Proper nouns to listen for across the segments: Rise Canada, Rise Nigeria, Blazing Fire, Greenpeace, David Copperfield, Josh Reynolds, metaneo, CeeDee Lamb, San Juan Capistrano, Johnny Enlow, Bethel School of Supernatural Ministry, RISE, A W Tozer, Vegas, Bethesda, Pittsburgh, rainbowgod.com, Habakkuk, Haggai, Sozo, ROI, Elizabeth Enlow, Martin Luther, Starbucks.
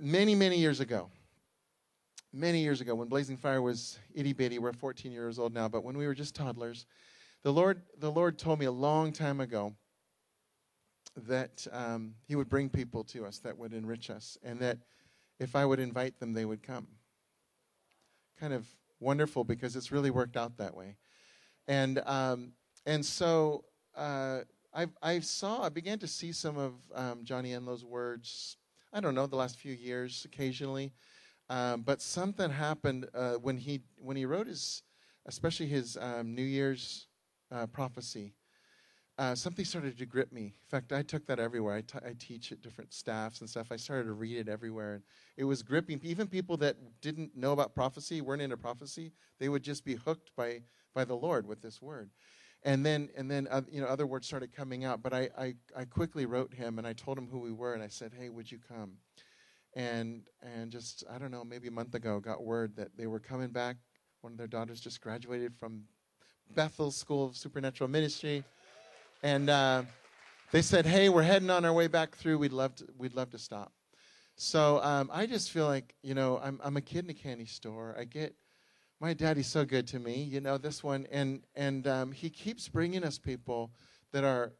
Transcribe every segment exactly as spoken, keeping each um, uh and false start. many, many years ago, many years ago, when Blazing Fire was itty-bitty, we're fourteen years old now, but when we were just toddlers, the Lord, the Lord told me a long time ago that um, he would bring people to us that would enrich us, and that if I would invite them, they would come. Kind of wonderful, because it's really worked out that way. And um, and so uh, I I saw, I began to see some of um, Johnny Enlow's words, I don't know, the last few years occasionally, um, but something happened uh, when he when he wrote his, especially his um, New Year's uh, prophecy. Uh, something started to grip me. In fact, I took that everywhere. I, t- I teach at different staffs and stuff. I started to read it everywhere. And it was gripping. Even people that didn't know about prophecy, weren't into prophecy, they would just be hooked by, by the Lord with this word. And then, and then uh, you know, other words started coming out. But I, I, I quickly wrote him, and I told him who we were, and I said, hey, would you come? And, and just, I don't know, maybe a month ago, got word that they were coming back. One of their daughters just graduated from Bethel School of Supernatural Ministry. And uh, they said, hey, we're heading on our way back through. We'd love to, we'd love to stop. So um, I just feel like, you know, I'm I'm a kid in a candy store. I get, my daddy's so good to me, you know, this one. And and um, he keeps bringing us people that are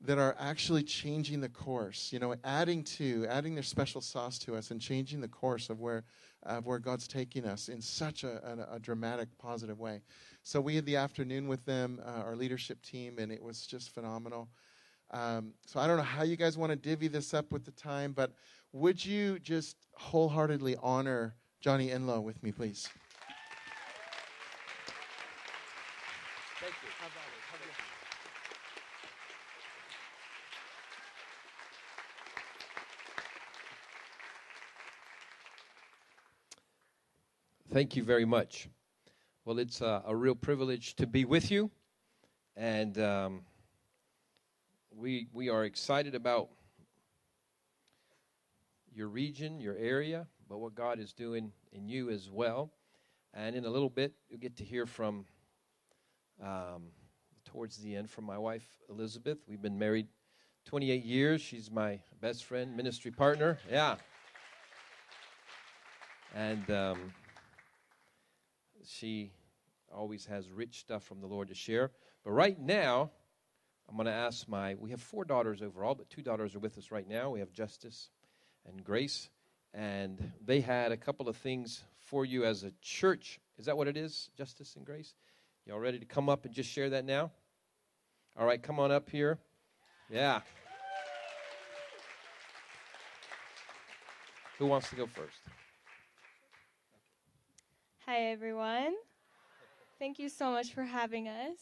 that are actually changing the course, you know, adding to, adding their special sauce to us and changing the course of where of where God's taking us in such a, a, a dramatic, positive way. So we had the afternoon with them, uh, our leadership team, and it was just phenomenal. Um, so I don't know how you guys want to divvy this up with the time, but would you just wholeheartedly honor Johnny Enlow with me, please? Thank you. How about it? How about it? Thank you very much. Well, it's uh, a real privilege to be with you, and um, we we are excited about your region, your area, but what God is doing in you as well. And in a little bit, you'll get to hear from, um, towards the end, from my wife, Elizabeth. We've been married twenty-eight years. She's my best friend, ministry partner. Yeah. And um, she always has rich stuff from the Lord to share. But right now, I'm going to ask my, we have four daughters overall, but two daughters are with us right now. We have Justice and Grace, and they had a couple of things for you as a church. Is that what it is, Justice and Grace? Y'all ready to come up and just share that now? All right, come on up here. Yeah. Who wants to go first? Hi, everyone. Thank you so much for having us.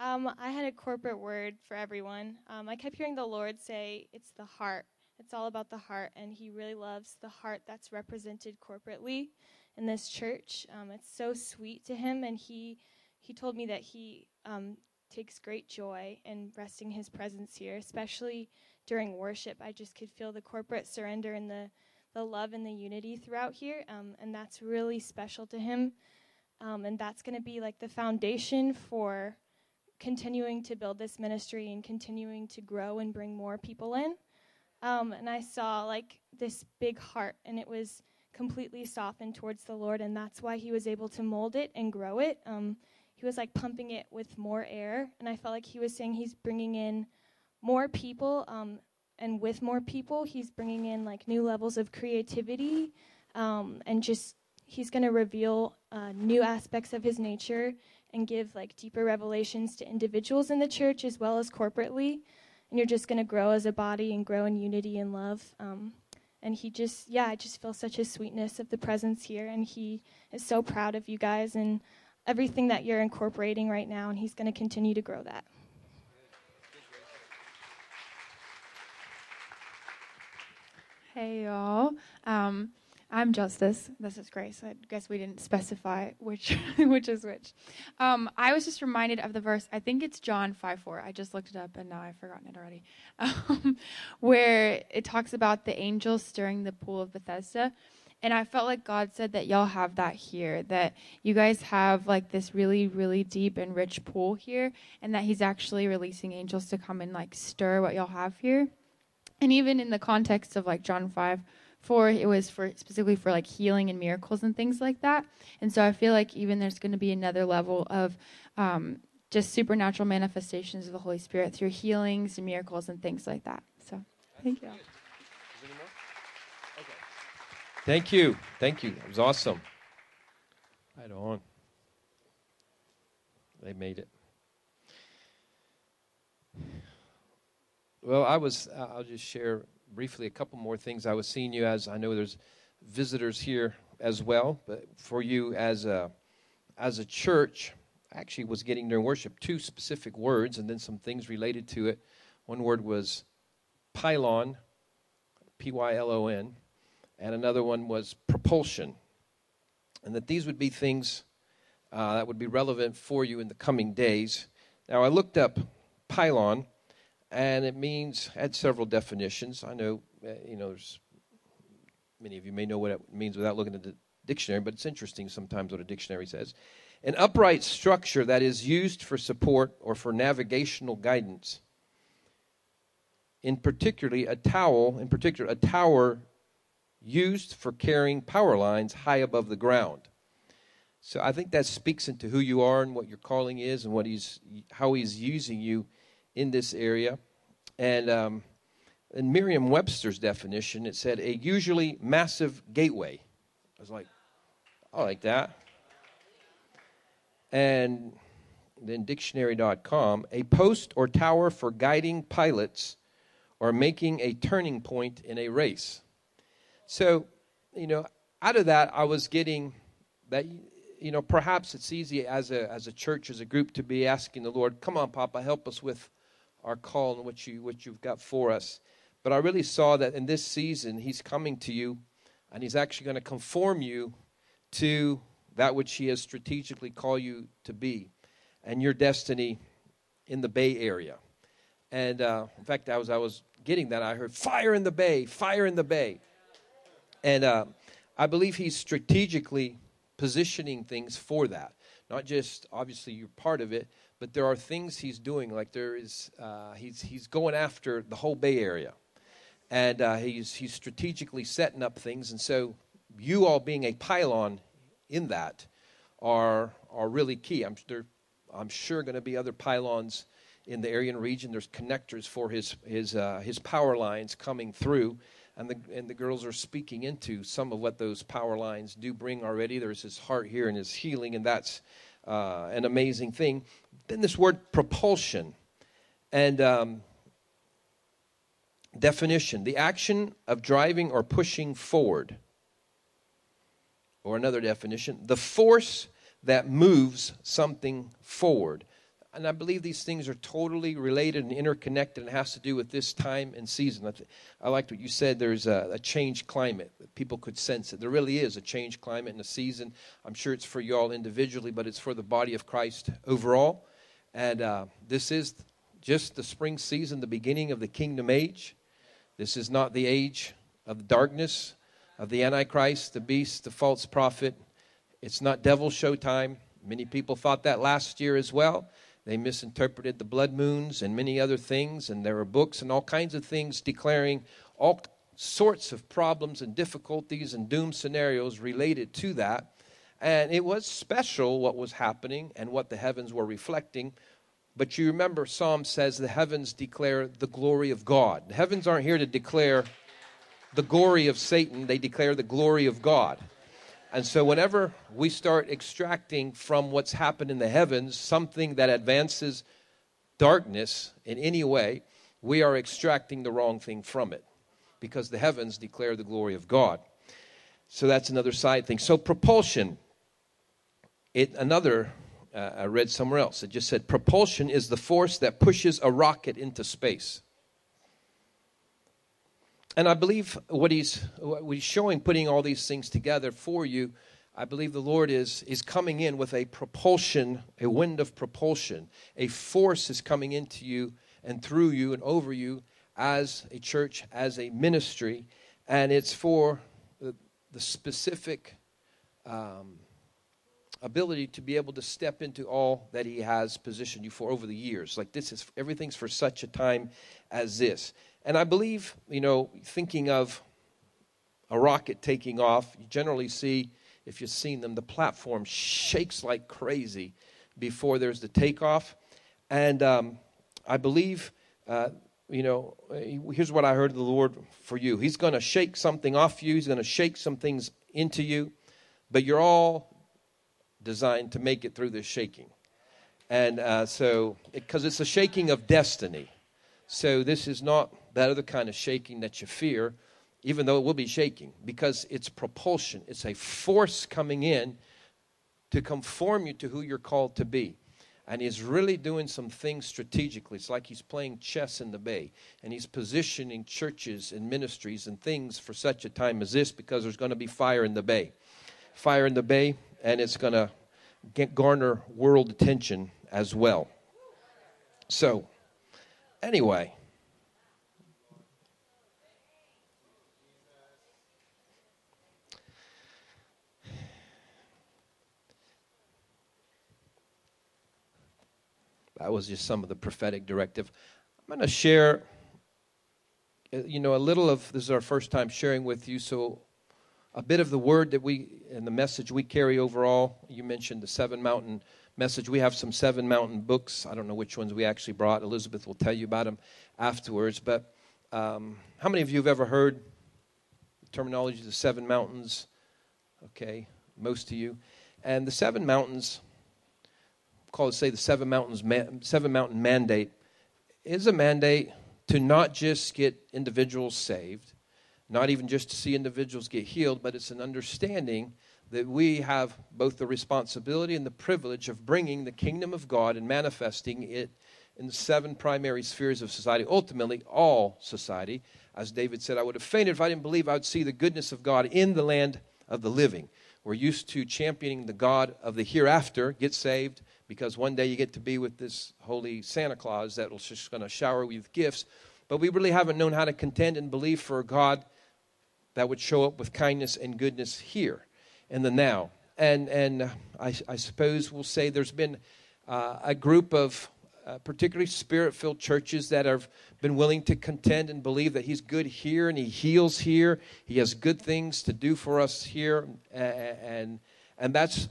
Um, I had a corporate word for everyone. Um, I kept hearing the Lord say, it's the heart. It's all about the heart, and he really loves the heart that's represented corporately in this church. Um, it's so sweet to him, and he he told me that he um, takes great joy in resting his presence here, especially during worship. I just could feel the corporate surrender and the the love and the unity throughout here, um, and that's really special to him, um, and that's going to be like the foundation for continuing to build this ministry and continuing to grow and bring more people in, um, and I saw like this big heart, and it was completely softened towards the Lord, and that's why he was able to mold it and grow it. Um, he was like pumping it with more air, and I felt like he was saying he's bringing in more people, um, and with more people, he's bringing in, like, new levels of creativity, um, and just he's going to reveal uh, new aspects of his nature and give, like, deeper revelations to individuals in the church as well as corporately. And you're just going to grow as a body and grow in unity and love. Um, and he just, yeah, I just feel such a sweetness of the presence here. And he is so proud of you guys and everything that you're incorporating right now. And he's going to continue to grow that. Hey, y'all. Um, I'm Justice. This is Grace. I guess we didn't specify which which is which. Um, I was just reminded of the verse. I think it's John five four. I just looked it up, and now I've forgotten it already, um, where it talks about the angels stirring the pool of Bethesda. And I felt like God said that y'all have that here, that you guys have, like, this really, really deep and rich pool here, and that he's actually releasing angels to come and, like, stir what y'all have here. And even in the context of, like, John five, for. It was for specifically for like healing and miracles and things like that. And so I feel like even there's going to be another level of um, just supernatural manifestations of the Holy Spirit through healings and miracles and things like that. So thank you. Thank you. Thank you. That was awesome. Right on. They made it. Well, I was, I'll just share briefly a couple more things. I was seeing you as, I know there's visitors here as well, but for you as a, as a church, I actually was getting during worship two specific words and then some things related to it. One word was pylon, P Y L O N. And another one was propulsion, and that these would be things uh, that would be relevant for you in the coming days. Now, I looked up pylon, and it means, had several definitions. I know, uh, you know, there's, many of you may know what it means without looking at the dictionary, but it's interesting sometimes what a dictionary says. An upright structure that is used for support or for navigational guidance. In particularly a towel, in particular, a tower used for carrying power lines high above the ground. So I think that speaks into who you are and what your calling is and what he's, how he's using you in this area. And um, in Merriam-Webster's definition, it said a usually massive gateway. I was like, I like that. And then dictionary dot com, a post or tower for guiding pilots or making a turning point in a race. So, you know, out of that, I was getting that, you know, perhaps it's easy as a as a church, as a group, to be asking the Lord, come on, Papa, help us with our call and what, you, what you've got for us. But I really saw that in this season, he's coming to you, and he's actually going to conform you to that which he has strategically called you to be and your destiny in the Bay Area. And, uh, in fact, as I was getting that, I heard, fire in the Bay, fire in the Bay. And uh, I believe he's strategically positioning things for that. Not just, obviously, you're part of it, but there are things he's doing. Like there is, uh, he's he's going after the whole Bay Area. And uh, he's, he's strategically setting up things. And so you all being a pylon in that are are really key. I'm, there, I'm sure going to be other pylons in the area and region. There's connectors for his, his, uh, his power lines coming through. And the, and the girls are speaking into some of what those power lines do bring already. There's his heart here and his healing, and that's uh, an amazing thing. Then this word propulsion and um, definition, the action of driving or pushing forward. Or another definition, the force that moves something forward. And I believe these things are totally related and interconnected and has to do with this time and season. I, th- I liked what you said. There's a, a changed climate. People could sense it. There really is a changed climate and a season. I'm sure it's for you all individually, but it's for the body of Christ overall. And uh, this is just the spring season, the beginning of the kingdom age. This is not the age of darkness, of the Antichrist, the beast, the false prophet. It's not devil showtime. Many people thought that last year as well. They misinterpreted the blood moons and many other things, and there were books and all kinds of things declaring all sorts of problems and difficulties and doom scenarios related to that. And it was special what was happening and what the heavens were reflecting. But you remember Psalm says the heavens declare the glory of God. The heavens aren't here to declare the glory of Satan. They declare the glory of God. And so whenever we start extracting from what's happened in the heavens something that advances darkness in any way, we are extracting the wrong thing from it because the heavens declare the glory of God. So that's another side thing. So propulsion, it another, uh, I read somewhere else, it just said propulsion is the force that pushes a rocket into space. And I believe what he's, what he's showing, putting all these things together for you, I believe the Lord is, is coming in with a propulsion, a wind of propulsion. A force is coming into you and through you and over you as a church, as a ministry. And it's for the, the specific um, ability to be able to step into all that he has positioned you for over the years. Like this is, everything's for such a time as this. And I believe, you know, thinking of a rocket taking off, you generally see, if you've seen them, the platform shakes like crazy before there's the takeoff. And um, I believe, uh, you know, here's what I heard of the Lord for you. He's going to shake something off you. He's going to shake some things into you. But you're all designed to make it through this shaking. And uh, so, because it, it's a shaking of destiny. So this is not that other kind of shaking that you fear, even though it will be shaking, because it's propulsion. It's a force coming in to conform you to who you're called to be. And he's really doing some things strategically. It's like he's playing chess in the bay, and he's positioning churches and ministries and things for such a time as this, because there's going to be fire in the bay. Fire in the bay, and it's going to get, garner world attention as well. So, anyway, that was just some of the prophetic directive. I'm going to share, you know, a little of, this is our first time sharing with you, so a bit of the word that we, and the message we carry overall. You mentioned the Seven Mountain message. We have some Seven Mountain books. I don't know which ones we actually brought. Elizabeth will tell you about them afterwards. But um, how many of you have ever heard the terminology of the Seven Mountains? Okay, most of you. And the Seven Mountains, called, say, the Seven Mountains, Seven Mountain Mandate, is a mandate to not just get individuals saved, not even just to see individuals get healed, but it's an understanding that we have both the responsibility and the privilege of bringing the kingdom of God and manifesting it in the seven primary spheres of society, ultimately all society. As David said, I would have fainted if I didn't believe I would see the goodness of God in the land of the living. We're used to championing the God of the hereafter, get saved, because one day you get to be with this holy Santa Claus that will just going to shower you with gifts. But we really haven't known how to contend and believe for a God that would show up with kindness and goodness here in the now. And and I, I suppose we'll say there's been uh, a group of uh, particularly spirit-filled churches that have been willing to contend and believe that he's good here and he heals here. He has good things to do for us here. And, and that's...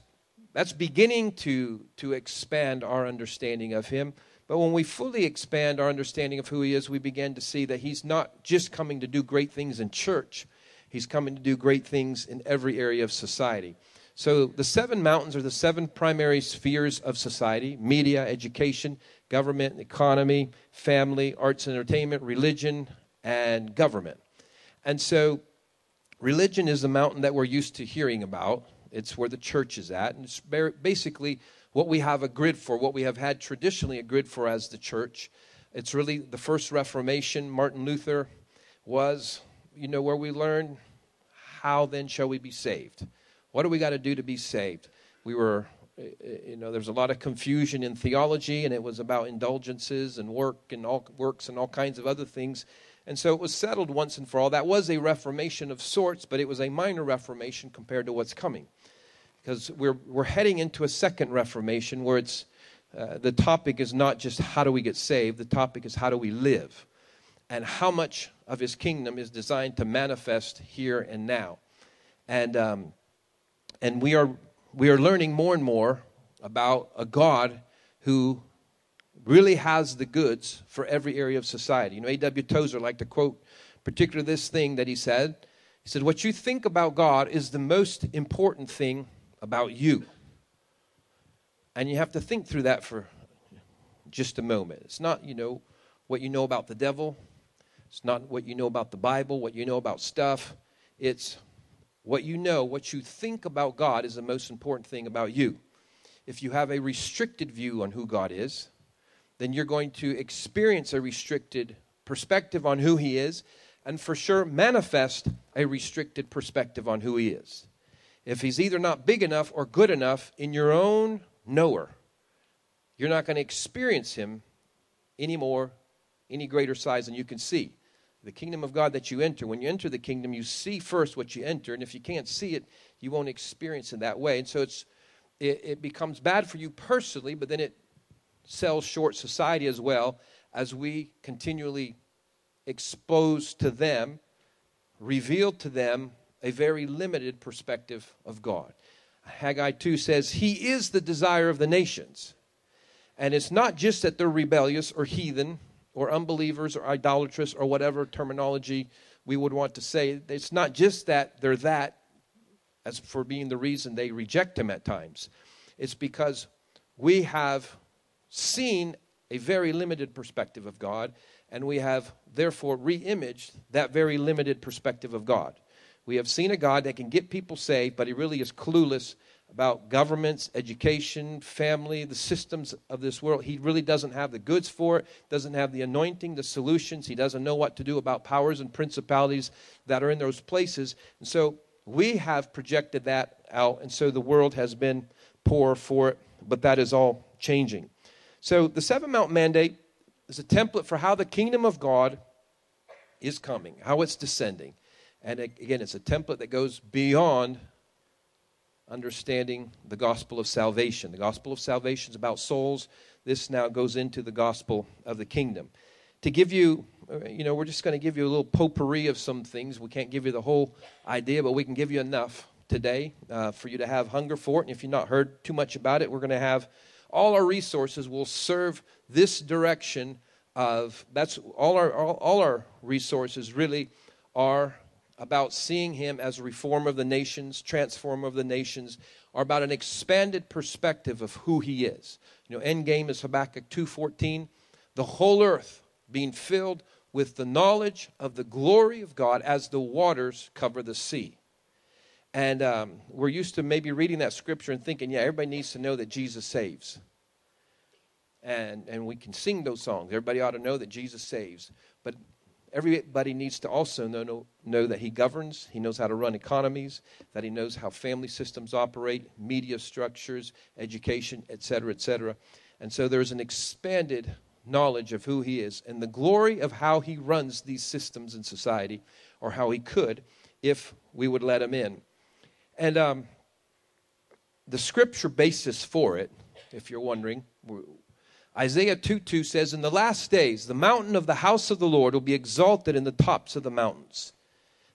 That's beginning to, to expand our understanding of him. But when we fully expand our understanding of who he is, we begin to see that he's not just coming to do great things in church. He's coming to do great things in every area of society. So the seven mountains are the seven primary spheres of society: media, education, government, economy, family, arts and entertainment, religion, and government. And so religion is the mountain that we're used to hearing about. It's where the church is at, and it's basically what we have a grid for, what we have had traditionally a grid for as the church. It's really the first Reformation. Martin Luther was, you know, where we learned, how then shall we be saved? What do we got to do to be saved? We were, you know, there's a lot of confusion in theology, and it was about indulgences and work and all works and all kinds of other things. And so it was settled once and for all. That was a reformation of sorts, but it was a minor reformation compared to what's coming. Because we're we're heading into a second reformation where it's uh, the topic is not just how do we get saved. The topic is how do we live, and how much of his kingdom is designed to manifest here and now. And um, and we are we are learning more and more about a God who really has the goods for every area of society. You know, A W Tozer liked to quote particularly this thing that he said. He said, what you think about God is the most important thing about you. And you have to think through that for just a moment. It's not, you know, what you know about the devil. It's not what you know about the Bible, what you know about stuff. It's what you know, what you think about God is the most important thing about you. If you have a restricted view on who God is, then you're going to experience a restricted perspective on who he is, and for sure manifest a restricted perspective on who he is. If he's either not big enough or good enough in your own knower, you're not going to experience him any more, any greater size than you can see. The kingdom of God that you enter, when you enter the kingdom, you see first what you enter, and if you can't see it, you won't experience it that way. And so it's it, it becomes bad for you personally, but then it sells short society as well, as we continually expose to them, reveal to them a very limited perspective of God. Haggai two says, he is the desire of the nations. And it's not just that they're rebellious or heathen or unbelievers or idolatrous or whatever terminology we would want to say. It's not just that they're that as for being the reason they reject him at times. It's because we have seen a very limited perspective of God, and we have therefore re-imaged that very limited perspective of God. We have seen a God that can get people saved, but he really is clueless about governments, education, family, the systems of this world. He really doesn't have the goods for it, doesn't have the anointing, the solutions. He doesn't know what to do about powers and principalities that are in those places. And so we have projected that out, and so the world has been poor for it, but that is all changing. So the Seven Mount Mandate is a template for how the kingdom of God is coming, how it's descending. And again, it's a template that goes beyond understanding the gospel of salvation. The gospel of salvation is about souls. This now goes into the gospel of the kingdom. To give you, you know, we're just going to give you a little potpourri of some things. We can't give you the whole idea, but we can give you enough today uh, for you to have hunger for it. And if you've not heard too much about it, we're going to have all our resources will serve this direction of, that's all our, all, all our resources really are about seeing him as a reformer of the nations, transformer of the nations, or about an expanded perspective of who he is. You know, end game is Habakkuk two fourteen, the whole earth being filled with the knowledge of the glory of God as the waters cover the sea. And um, we're used to maybe reading that scripture and thinking, yeah, everybody needs to know that Jesus saves. And and we can sing those songs. Everybody ought to know that Jesus saves. But everybody needs to also know, know, know that he governs, he knows how to run economies, that he knows how family systems operate, media structures, education, et cetera, et cetera. And so there's an expanded knowledge of who he is and the glory of how he runs these systems in society, or how he could if we would let him in. And um, the scripture basis for it, if you're wondering, Isaiah two two says, in the last days, the mountain of the house of the Lord will be exalted in the tops of the mountains.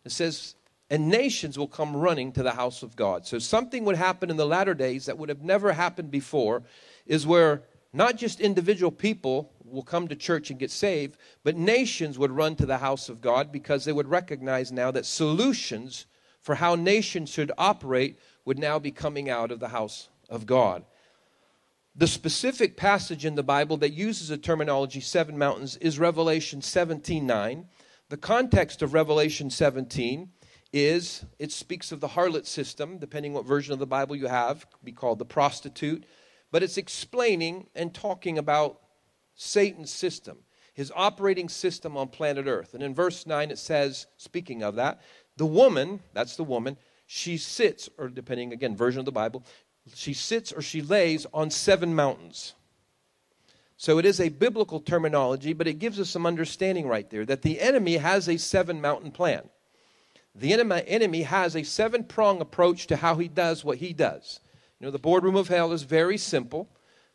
It says, and nations will come running to the house of God. So something would happen in the latter days that would have never happened before, is where not just individual people will come to church and get saved, but nations would run to the house of God because they would recognize now that solutions for how nations should operate would now be coming out of the house of God. The specific passage in the Bible that uses the terminology seven mountains is Revelation seventeen nine. The context of Revelation seventeen is it speaks of the harlot system, depending what version of the Bible you have, could be called the prostitute. But it's explaining and talking about Satan's system, his operating system on planet Earth. And in verse nine it says, speaking of that, the woman, that's the woman, she sits, or depending, again, version of the Bible, she sits or she lays on seven mountains. So it is a biblical terminology, but it gives us some understanding right there that the enemy has a seven-mountain plan. The enemy has a seven-prong approach to how he does what he does. You know, the boardroom of hell is very simple.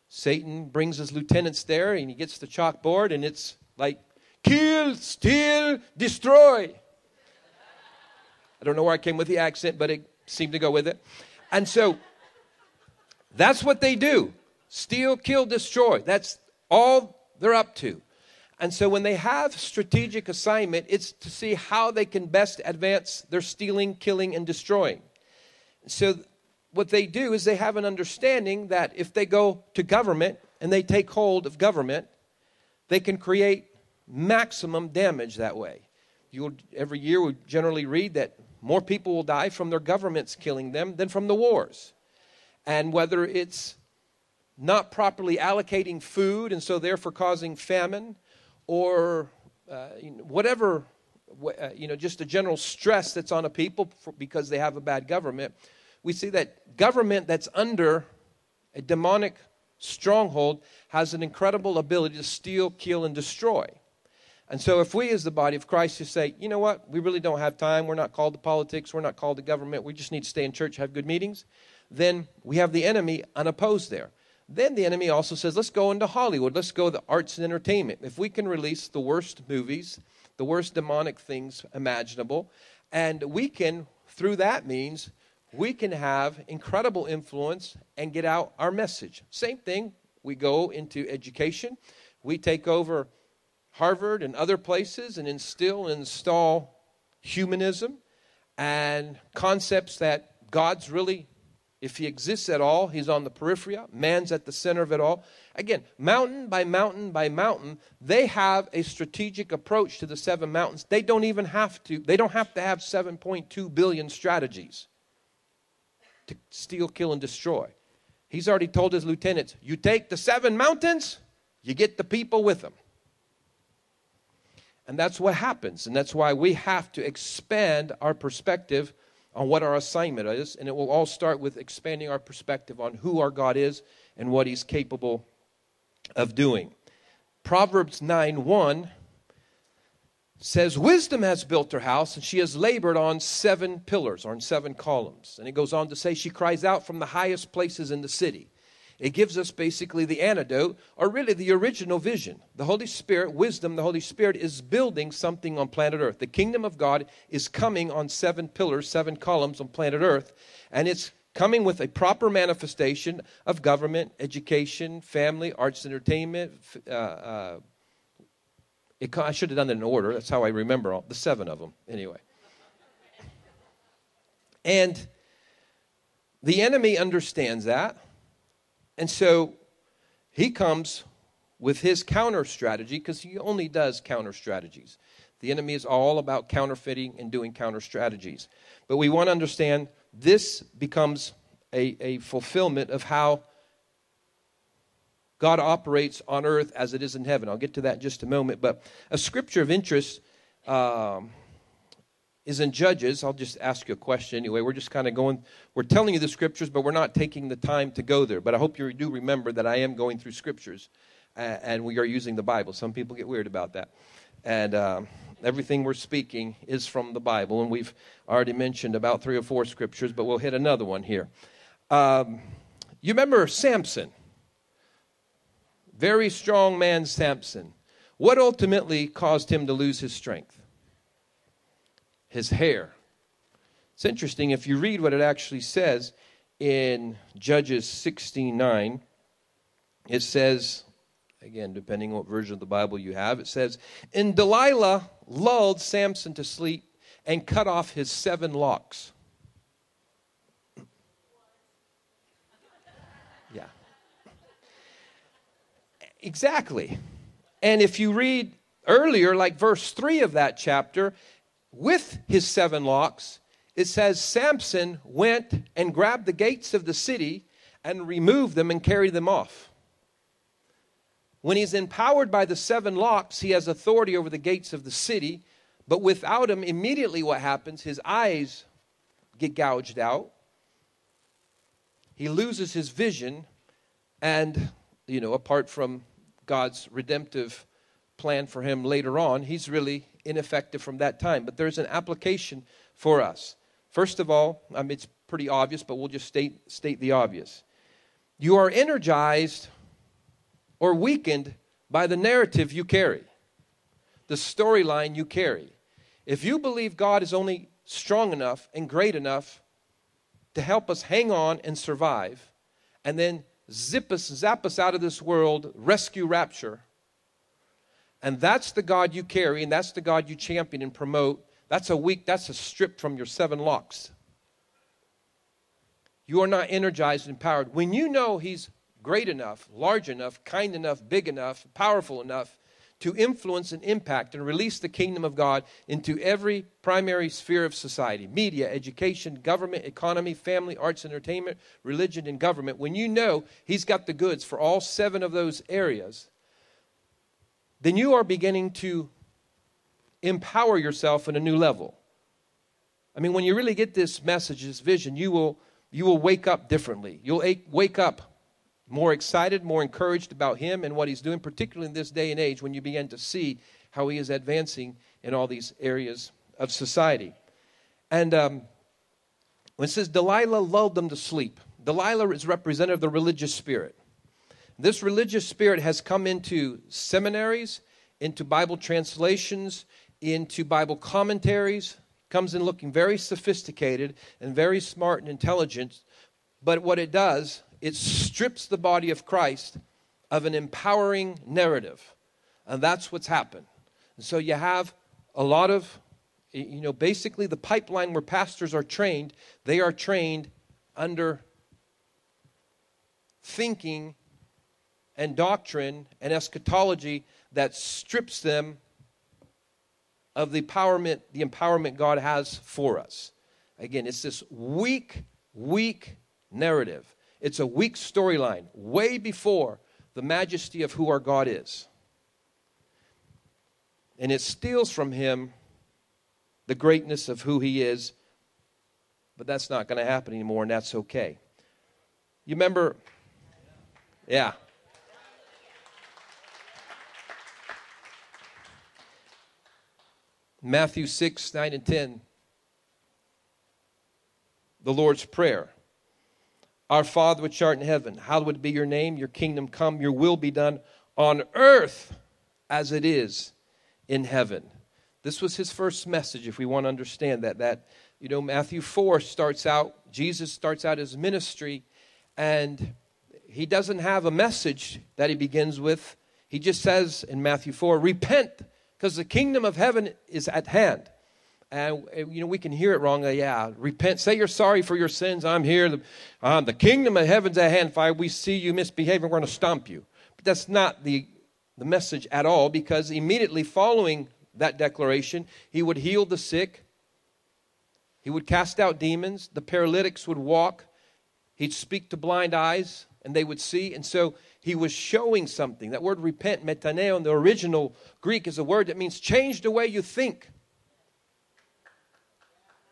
Satan brings his lieutenants there, and he gets the chalkboard, and it's like, kill, steal, destroy. I don't know where I came with the accent, but it seemed to go with it. And so that's what they do. Steal, kill, destroy. That's all they're up to. And so when they have strategic assignment, it's to see how they can best advance their stealing, killing, and destroying. So what they do is they have an understanding that if they go to government and they take hold of government, they can create maximum damage that way. You'll, every year we generally read that more people will die from their governments killing them than from the wars. And whether it's not properly allocating food and so therefore causing famine, or uh, you know, whatever, uh, you know, just the general stress that's on a people for, because they have a bad government, we see that government that's under a demonic stronghold has an incredible ability to steal, kill, and destroy. And so if we as the body of Christ just say, you know what, we really don't have time, we're not called to politics, we're not called to government, we just need to stay in church, have good meetings, then we have the enemy unopposed there. Then the enemy also says, let's go into Hollywood. Let's go to arts and entertainment. If we can release the worst movies, the worst demonic things imaginable, and we can through that means we can have incredible influence and get out our message. Same thing, we go into education. We take over Harvard and other places and instill and install humanism and concepts that God's really, if he exists at all, he's on the periphery. Man's at the center of it all. Again, mountain by mountain by mountain, they have a strategic approach to the seven mountains. They don't even have to, they don't have to have seven point two billion strategies to steal, kill, and destroy. He's already told his lieutenants, you take the seven mountains, you get the people with them. And that's what happens. And that's why we have to expand our perspective on what our assignment is, and it will all start with expanding our perspective on who our God is and what he's capable of doing. Proverbs nine one says, wisdom has built her house, and she has labored on seven pillars, or on seven columns. And it goes on to say, she cries out from the highest places in the city. It gives us basically the antidote, or really the original vision. The Holy Spirit, wisdom, the Holy Spirit is building something on planet Earth. The kingdom of God is coming on seven pillars, seven columns on planet Earth. And it's coming with a proper manifestation of government, education, family, arts, entertainment. Uh, uh, it, I should have done it in order. That's how I remember all, the seven of them anyway. And the enemy understands that. And so he comes with his counter strategy, because he only does counter strategies. The enemy is all about counterfeiting and doing counter strategies. But we want to understand this becomes a, a fulfillment of how God operates on earth as it is in heaven. I'll get to that in just a moment. But a scripture of interest um, is in Judges. I'll just ask you a question anyway. We're just kind of going, we're telling you the scriptures, but we're not taking the time to go there. But I hope you do remember that I am going through scriptures, uh, and we are using the Bible. Some people get weird about that. And uh, everything we're speaking is from the Bible, and we've already mentioned about three or four scriptures, but we'll hit another one here. Um, you remember Samson, very strong man Samson. What ultimately caused him to lose his strength? His hair. It's interesting if you read what it actually says in Judges sixteen nine. It says, again, depending on what version of the Bible you have, it says, and Delilah lulled Samson to sleep and cut off his seven locks. Yeah. Exactly. And if you read earlier, like verse three of that chapter, with his seven locks, it says Samson went and grabbed the gates of the city and removed them and carried them off. When he's empowered by the seven locks, he has authority over the gates of the city. But without him, immediately what happens, his eyes get gouged out. He loses his vision. And, you know, apart from God's redemptive plan for him later on, he's really ineffective from that time. But there's an application for us. First of all, I mean, it's pretty obvious, but we'll just state state the obvious. You are energized or weakened by the narrative you carry, the storyline you carry. If you believe God is only strong enough and great enough to help us hang on and survive, and then zip us, zap us out of this world, rescue, rapture, and that's the God you carry, and that's the God you champion and promote, that's a weak, that's a strip from your seven locks. You are not energized and empowered. When you know he's great enough, large enough, kind enough, big enough, powerful enough to influence and impact and release the kingdom of God into every primary sphere of society, media, education, government, economy, family, arts, entertainment, religion, and government. When you know he's got the goods for all seven of those areas, then you are beginning to empower yourself in a new level. I mean, when you really get this message, this vision, you will you will wake up differently. You'll wake up more excited, more encouraged about him and what he's doing, particularly in this day and age when you begin to see how he is advancing in all these areas of society. And um, when it says Delilah lulled them to sleep, Delilah is representative of the religious spirit. This religious spirit has come into seminaries, into Bible translations, into Bible commentaries, comes in looking very sophisticated and very smart and intelligent. But what it does, it strips the body of Christ of an empowering narrative. And that's what's happened. And so you have a lot of, you know, basically the pipeline where pastors are trained, they are trained under thinking and doctrine and eschatology that strips them of the empowerment, the empowerment God has for us. Again, it's this weak, weak narrative. It's a weak storyline, way before the majesty of who our God is. And it steals from him the greatness of who he is. But that's not going to happen anymore, and that's okay. You remember? Yeah. Matthew six, nine and ten. The Lord's Prayer. Our Father which art in heaven, hallowed be your name, your kingdom come, your will be done on earth as it is in heaven. This was his first message, if we want to understand that. That, you know, Matthew four starts out, Jesus starts out his ministry, and he doesn't have a message that he begins with. He just says in Matthew four, repent, because the kingdom of heaven is at hand. And, you know, we can hear it wrong. Uh, yeah, repent. Say you're sorry for your sins. I'm here. The, um, the kingdom of heaven's at hand. If we see you misbehaving, we're going to stomp you. But that's not the, the message at all, because immediately following that declaration, he would heal the sick. He would cast out demons. The paralytics would walk. He'd speak to blind eyes, and they would see. And so he was showing something. That word repent, metaneo, in the original Greek is a word that means change the way you think.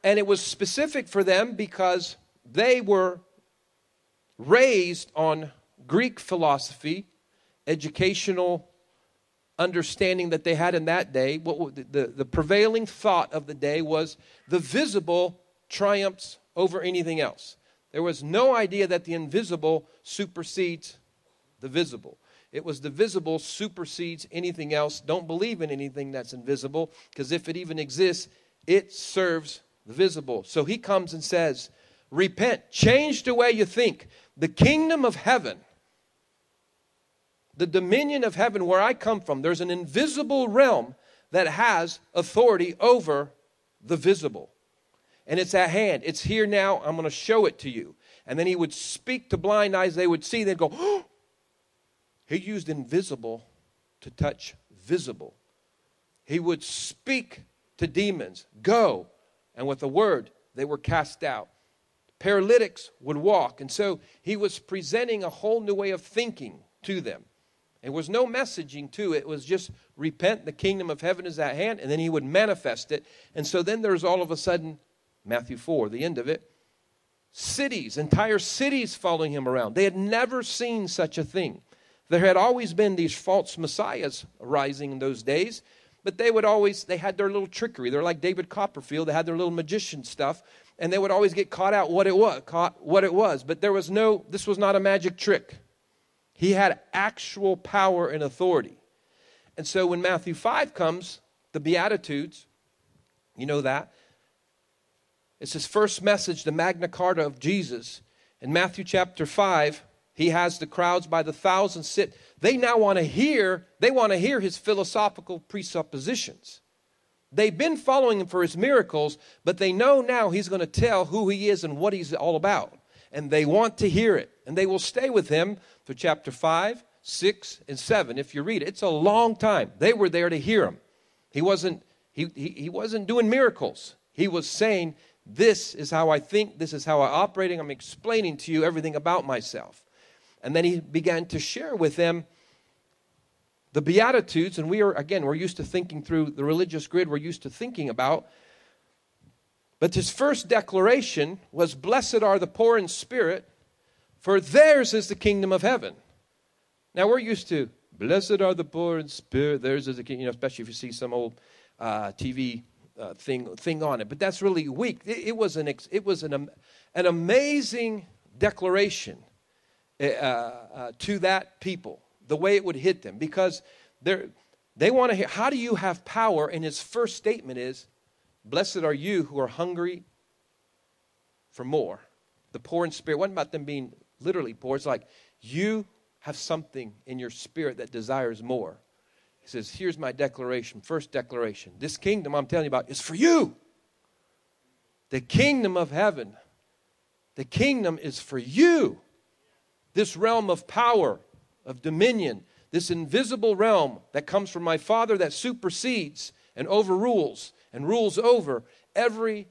And it was specific for them because they were raised on Greek philosophy, educational understanding that they had in that day. What the, the prevailing thought of the day was the visible triumphs over anything else. There was no idea that the invisible supersedes the visible. It was the visible supersedes anything else. Don't believe in anything that's invisible, because if it even exists, it serves the visible. So he comes and says, repent, change the way you think. The kingdom of heaven, the dominion of heaven where I come from, there's an invisible realm that has authority over the visible. And it's at hand. It's here now. I'm going to show it to you. And then he would speak to blind eyes. They would see. They'd go, oh! He used invisible to touch visible. He would speak to demons. Go. And with a word, they were cast out. Paralytics would walk. And so he was presenting a whole new way of thinking to them. There was no messaging to it. It was just repent, the kingdom of heaven is at hand. And then he would manifest it. And so then there's all of a sudden, Matthew four, the end of it, cities, entire cities following him around. They had never seen such a thing. There had always been these false messiahs arising in those days. But they would always, they had their little trickery. They're like David Copperfield. They had their little magician stuff. And they would always get caught out what it was, caught what it was. But there was no, this was not a magic trick. He had actual power and authority. And so when Matthew five comes, the Beatitudes, you know that. It's his first message, the Magna Carta of Jesus. In Matthew chapter five, he has the crowds by the thousands sit. They now want to hear, they want to hear his philosophical presuppositions. They've been following him for his miracles, but they know now he's going to tell who he is and what he's all about. And they want to hear it. And they will stay with him for chapter five, six, and seven. If you read it, it's a long time. They were there to hear him. He wasn't, he, he, he wasn't doing miracles. He was saying, this is how I think, this is how I'm operating. I'm explaining to you everything about myself. And then he began to share with them the Beatitudes. And we are, again, we're used to thinking through the religious grid we're used to thinking about. But his first declaration was, blessed are the poor in spirit, for theirs is the kingdom of heaven. Now, we're used to, blessed are the poor in spirit, theirs is the kingdom, you know, especially if you see some old uh, T V uh, thing thing on it. But that's really weak. It, it was an ex, it was an, um, an amazing declaration. Uh, uh, to that people, the way it would hit them, because they're, they want to hear, how do you have power? And his first statement is, Blessed are you who are hungry for more. The poor in spirit, what about them being literally poor? It's like you have something in your spirit that desires more. He says, here's my declaration, first declaration. This kingdom I'm telling you about is for you. The kingdom of heaven. The kingdom is for you. This realm of power, of dominion, this invisible realm that comes from my Father that supersedes and overrules and rules over every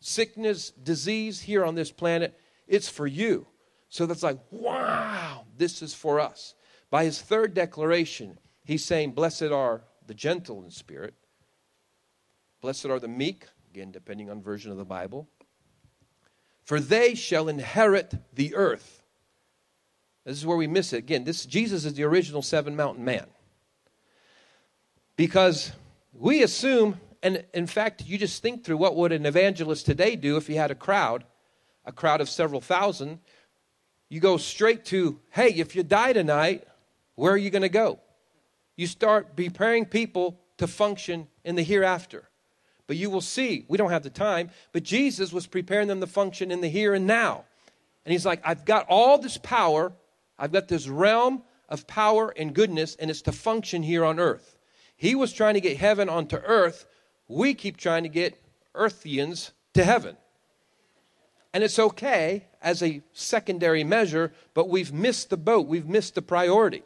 sickness, disease here on this planet. It's for you. So that's like, wow, this is for us. By his third declaration, he's saying, blessed are the gentle in spirit. Blessed are the meek, again, depending on version of the Bible. For they shall inherit the earth. This is where we miss it. Again, this Jesus is the original seven mountain man. Because we assume, and in fact, you just think through what would an evangelist today do if he had a crowd, a crowd of several thousand. You go straight to, hey, if you die tonight, where are you going to go? You start preparing people to function in the hereafter. But you will see, we don't have the time, but Jesus was preparing them to function in the here and now. And he's like, I've got all this power. I've got this realm of power and goodness, and it's to function here on earth. He was trying to get heaven onto earth. We keep trying to get earthians to heaven. And it's okay as a secondary measure, but we've missed the boat. We've missed the priority.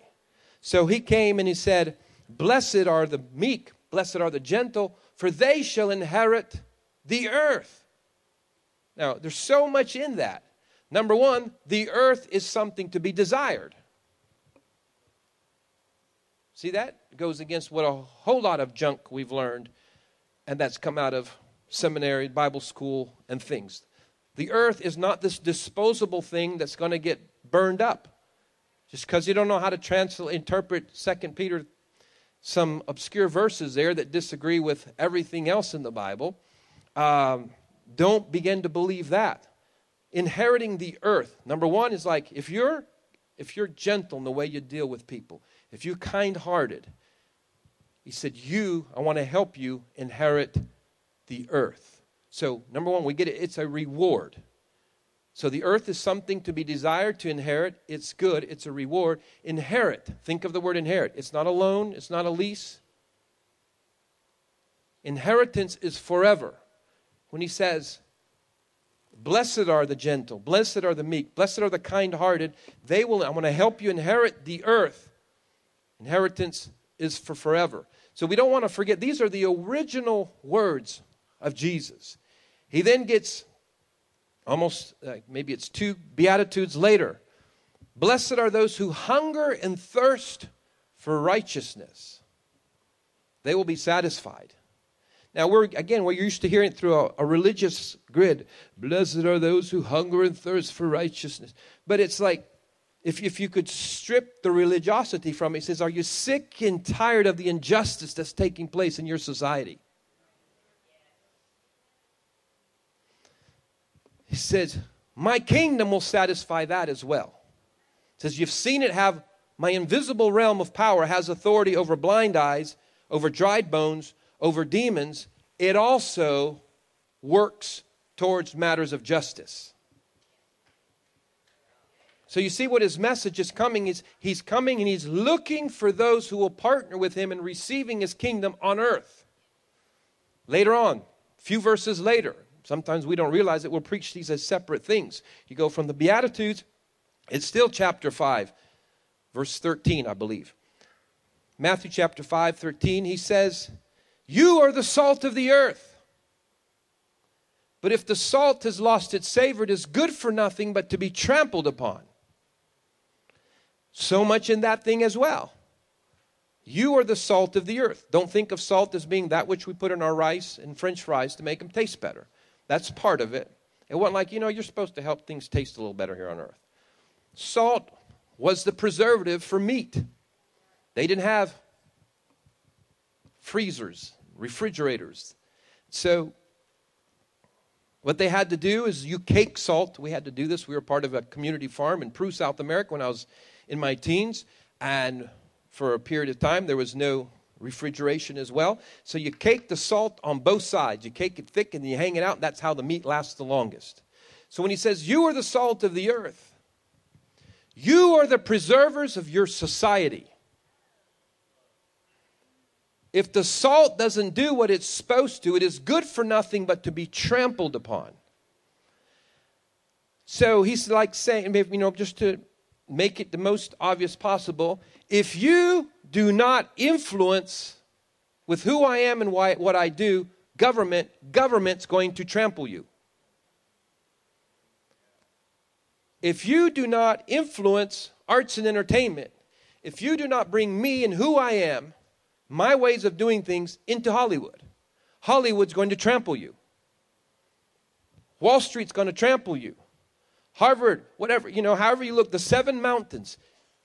So he came and he said, blessed are the meek, blessed are the gentle, for they shall inherit the earth. Now, there's so much in that. Number one, the earth is something to be desired. See, that goes against what a whole lot of junk we've learned, and that's come out of seminary, Bible school, and things. The earth is not this disposable thing that's going to get burned up. Just because you don't know how to translate, interpret Second Peter, some obscure verses there that disagree with everything else in the Bible, um, don't begin to believe that. Inheriting the earth, number one, is like, if you're if you're gentle in the way you deal with people, if you're kind-hearted, he said, you, I want to help you inherit the earth. So, number one, we get it. It's a reward. So the earth is something to be desired, to inherit. It's good. It's a reward. Inherit. Think of the word inherit. It's not a loan. It's not a lease. Inheritance is forever. When he says, blessed are the gentle, blessed are the meek, blessed are the kind-hearted, they will, I want to help you inherit the earth. Inheritance is for forever. So we don't want to forget. These are the original words of Jesus. He then gets almost, uh, maybe it's two Beatitudes later. Blessed are those who hunger and thirst for righteousness. They will be satisfied. Now, we're again, we're used to hearing it through a, a religious grid. Blessed are those who hunger and thirst for righteousness. But it's like, if, if you could strip the religiosity from it, it says, are you sick and tired of the injustice that's taking place in your society? He says, my kingdom will satisfy that as well. It says, you've seen it have, my invisible realm of power has authority over blind eyes, over dried bones, over demons. It also works towards matters of justice. So you see what his message is coming. He's, he's coming and he's looking for those who will partner with him in receiving his kingdom on earth. Later on, a few verses later, sometimes we don't realize that we'll preach these as separate things. You go from the Beatitudes, it's still chapter five, verse thirteen, I believe. Matthew chapter five, thirteen, he says, you are the salt of the earth. But if the salt has lost its savor, it is good for nothing but to be trampled upon. So much in that thing as well. You are the salt of the earth. Don't think of salt as being that which we put in our rice and French fries to make them taste better. That's part of it. It wasn't like, you know, you're supposed to help things taste a little better here on earth. Salt was the preservative for meat. They didn't have freezers, refrigerators. So what they had to do is you cake salt. We had to do this. We were part of a community farm in Peru, South America when I was in my teens. And for a period of time, there was no refrigeration as well. So you cake the salt on both sides. You cake it thick and you hang it out. That's how the meat lasts the longest. So when he says, you are the salt of the earth, you are the preservers of your society. If the salt doesn't do what it's supposed to, it is good for nothing but to be trampled upon. So he's like saying, you know, just to make it the most obvious possible, if you do not influence with who I am and why, what I do, government, government's going to trample you. If you do not influence arts and entertainment, if you do not bring me and who I am, my ways of doing things into Hollywood, Hollywood's going to trample you. Wall Street's going to trample you. Harvard, whatever, you know, however you look, the seven mountains.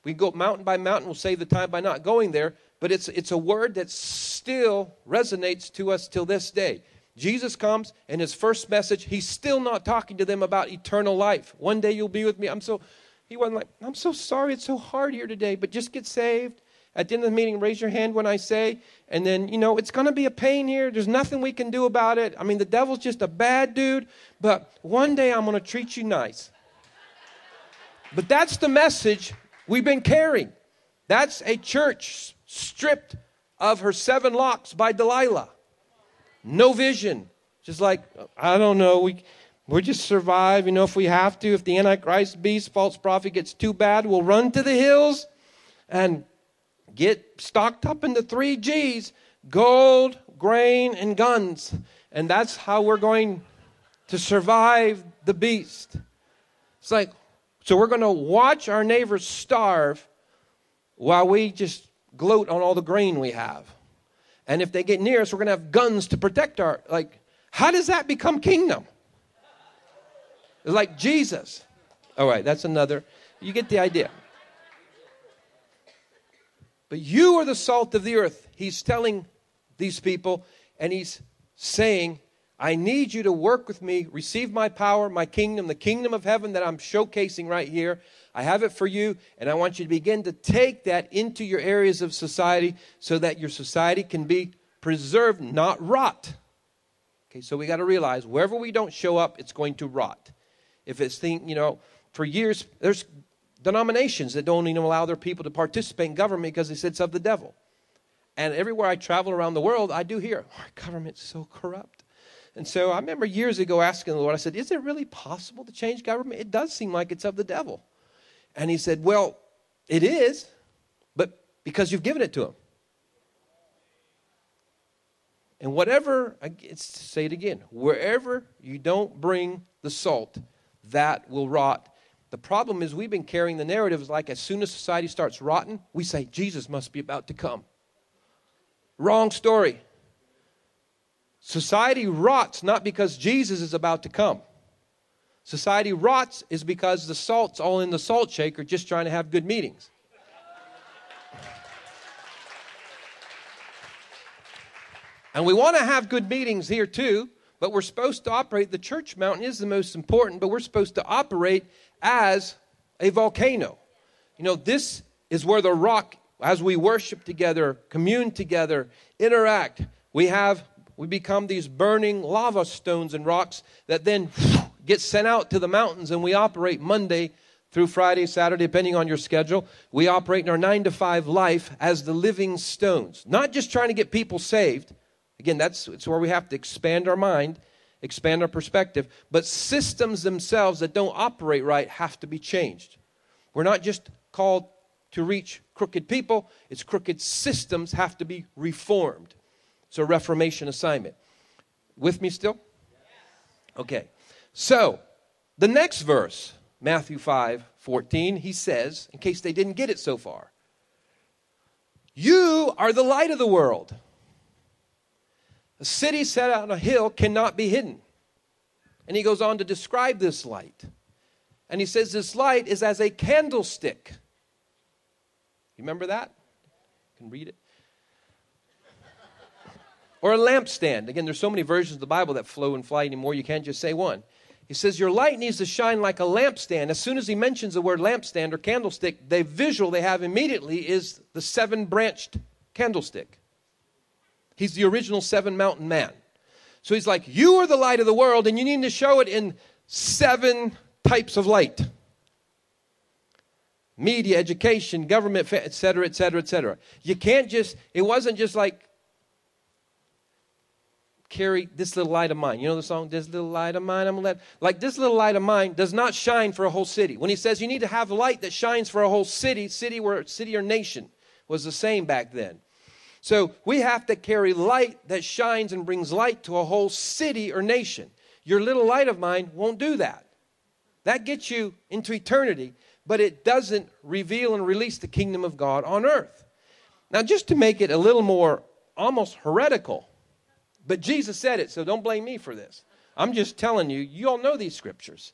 We go mountain by mountain. We'll save the time by not going there. But it's, it's a word that still resonates to us till this day. Jesus comes, and his first message, he's still not talking to them about eternal life. One day you'll be with me. I'm so, he wasn't like, I'm so sorry. It's so hard here today, but just get saved. At the end of the meeting, raise your hand when I say, and then, you know, it's going to be a pain here. There's nothing we can do about it. I mean, the devil's just a bad dude, but one day I'm going to treat you nice. But that's the message we've been carrying. That's a church stripped of her seven locks by Delilah. No vision. Just like, I don't know, we we just survive, you know, if we have to. If the Antichrist, beast, false prophet gets too bad, we'll run to the hills and get stocked up in the three G's, gold, grain, and guns. And that's how we're going to survive the beast. It's like, so we're going to watch our neighbors starve while we just gloat on all the grain we have. And if they get near us, we're going to have guns to protect our, like, how does that become kingdom? Like Jesus. All right, that's another. You get the idea. But you are the salt of the earth. He's telling these people, and he's saying, I need you to work with me, receive my power, my kingdom, the kingdom of heaven that I'm showcasing right here. I have it for you, and I want you to begin to take that into your areas of society so that your society can be preserved, not rot. Okay, so we got to realize wherever we don't show up, it's going to rot. If it's, thing, you know, for years, there's denominations that don't even allow their people to participate in government because they said it's of the devil. And everywhere I travel around the world, I do hear, our government's so corrupt. And so I remember years ago asking the Lord, I said, is it really possible to change government? It does seem like it's of the devil. And he said, well, it is, but because you've given it to him. And whatever, I say it again, wherever you don't bring the salt, that will rot. The problem is we've been carrying the narrative like as soon as society starts rotting, we say, Jesus must be about to come. Wrong story. Society rots not because Jesus is about to come. Society rots is because the salt's all in the salt shaker just trying to have good meetings. And we want to have good meetings here too, but we're supposed to operate, the church mountain is the most important, but we're supposed to operate as a volcano. You know, this is where the rock, as we worship together, commune together, interact, we have... we become these burning lava stones and rocks that then get sent out to the mountains, and we operate Monday through Friday, Saturday, depending on your schedule. We operate in our nine to five life as the living stones, not just trying to get people saved. Again, that's it's where we have to expand our mind, expand our perspective, but systems themselves that don't operate right have to be changed. We're not just called to reach crooked people. It's crooked systems have to be reformed. It's a reformation assignment. With me still? Okay. So, the next verse, Matthew five fourteen, he says, in case they didn't get it so far, you are the light of the world. A city set on a hill cannot be hidden. And he goes on to describe this light. And he says this light is as a candlestick. You remember that? You can read it. Or a lampstand. Again, there's so many versions of the Bible that flow and fly anymore, you can't just say one. He says, your light needs to shine like a lampstand. As soon as he mentions the word lampstand or candlestick, the visual they have immediately is the seven-branched candlestick. He's the original seven mountain man. So he's like, you are the light of the world, and you need to show it in seven types of light. Media, education, government, et cetera, et cetera, et cetera. You can't just, it wasn't just like, carry this little light of mine. You know the song, this little light of mine, I'm gonna let, like this little light of mine does not shine for a whole city. When he says you need to have light that shines for a whole city, city where city or nation was the same back then. So we have to carry light that shines and brings light to a whole city or nation. Your little light of mine won't do that. That gets you into eternity, but it doesn't reveal and release the kingdom of God on earth. Now, just to make it a little more almost heretical, but Jesus said it, so don't blame me for this. I'm just telling you, you all know these scriptures.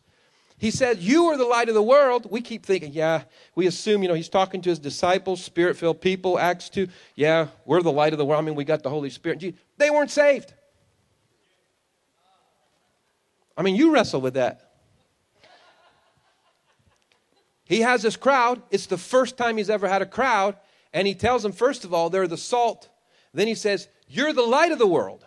He said, you are the light of the world. We keep thinking, yeah, we assume, you know, he's talking to his disciples, spirit-filled people, Acts two. Yeah, we're the light of the world. I mean, we got the Holy Spirit. They weren't saved. I mean, you wrestle with that. He has this crowd. It's the first time he's ever had a crowd. And he tells them, first of all, they're the salt. Then he says, you're the light of the world.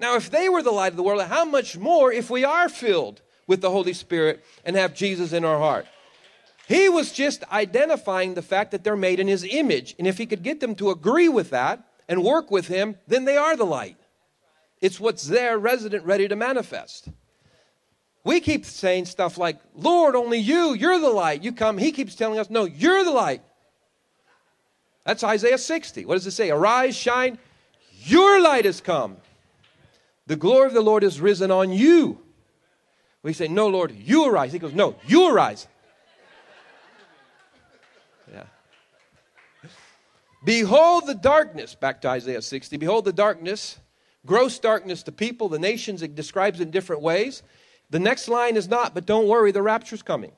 Now, if they were the light of the world, how much more if we are filled with the Holy Spirit and have Jesus in our heart? He was just identifying the fact that they're made in his image. And if he could get them to agree with that and work with him, then they are the light. It's what's there, resident, ready to manifest. We keep saying stuff like, Lord, only you, you're the light. You come. He keeps telling us, no, you're the light. That's Isaiah sixty. What does it say? Arise, shine, your light has come. The glory of the Lord is risen on you. We say, no, Lord, you arise. He goes, no, you arise. Yeah. Behold the darkness, back to Isaiah sixty. Behold the darkness, gross darkness to people, the nations. It describes in different ways. The next line is not, but don't worry, the rapture's coming.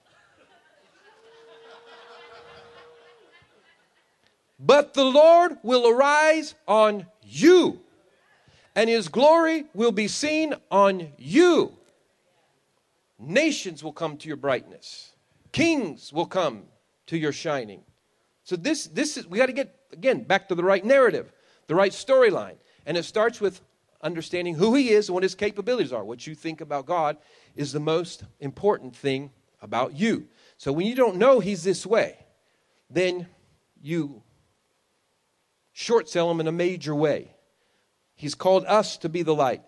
But the Lord will arise on you, and his glory will be seen on you. Nations will come to your brightness. Kings will come to your shining. So this, this is, we got to get, again, back to the right narrative, the right storyline. And it starts with understanding who he is and what his capabilities are. What you think about God is the most important thing about you. So when you don't know he's this way, then you short sell him in a major way. He's called us to be the light.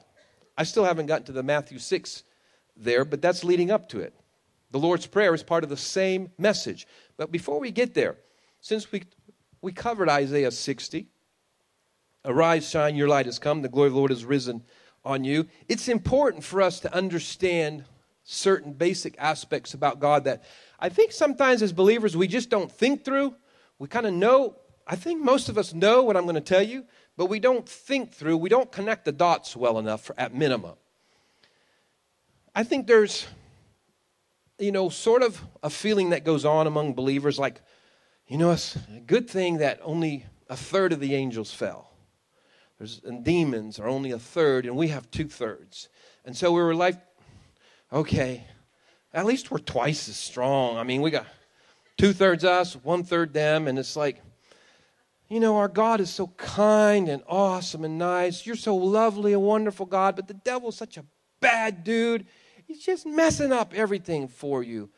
I still haven't gotten to the Matthew six there, but that's leading up to it. The Lord's Prayer is part of the same message. But before we get there, since we we covered Isaiah sixty, arise, shine, your light has come, the glory of the Lord has risen on you. It's important for us to understand certain basic aspects about God that I think sometimes as believers we just don't think through. We kind of know, I think most of us know what I'm going to tell you, but we don't think through, we don't connect the dots well enough for, at minimum. I think there's, you know, sort of a feeling that goes on among believers like, you know, it's a good thing that only a third of the angels fell. There's, and demons are only a third, and we have two-thirds. And so we were like, okay, at least we're twice as strong. I mean, we got two-thirds us, one-third them, and it's like, you know, our God is so kind and awesome and nice. You're so lovely and wonderful, God, but the devil's such a bad dude. He's just messing up everything for you.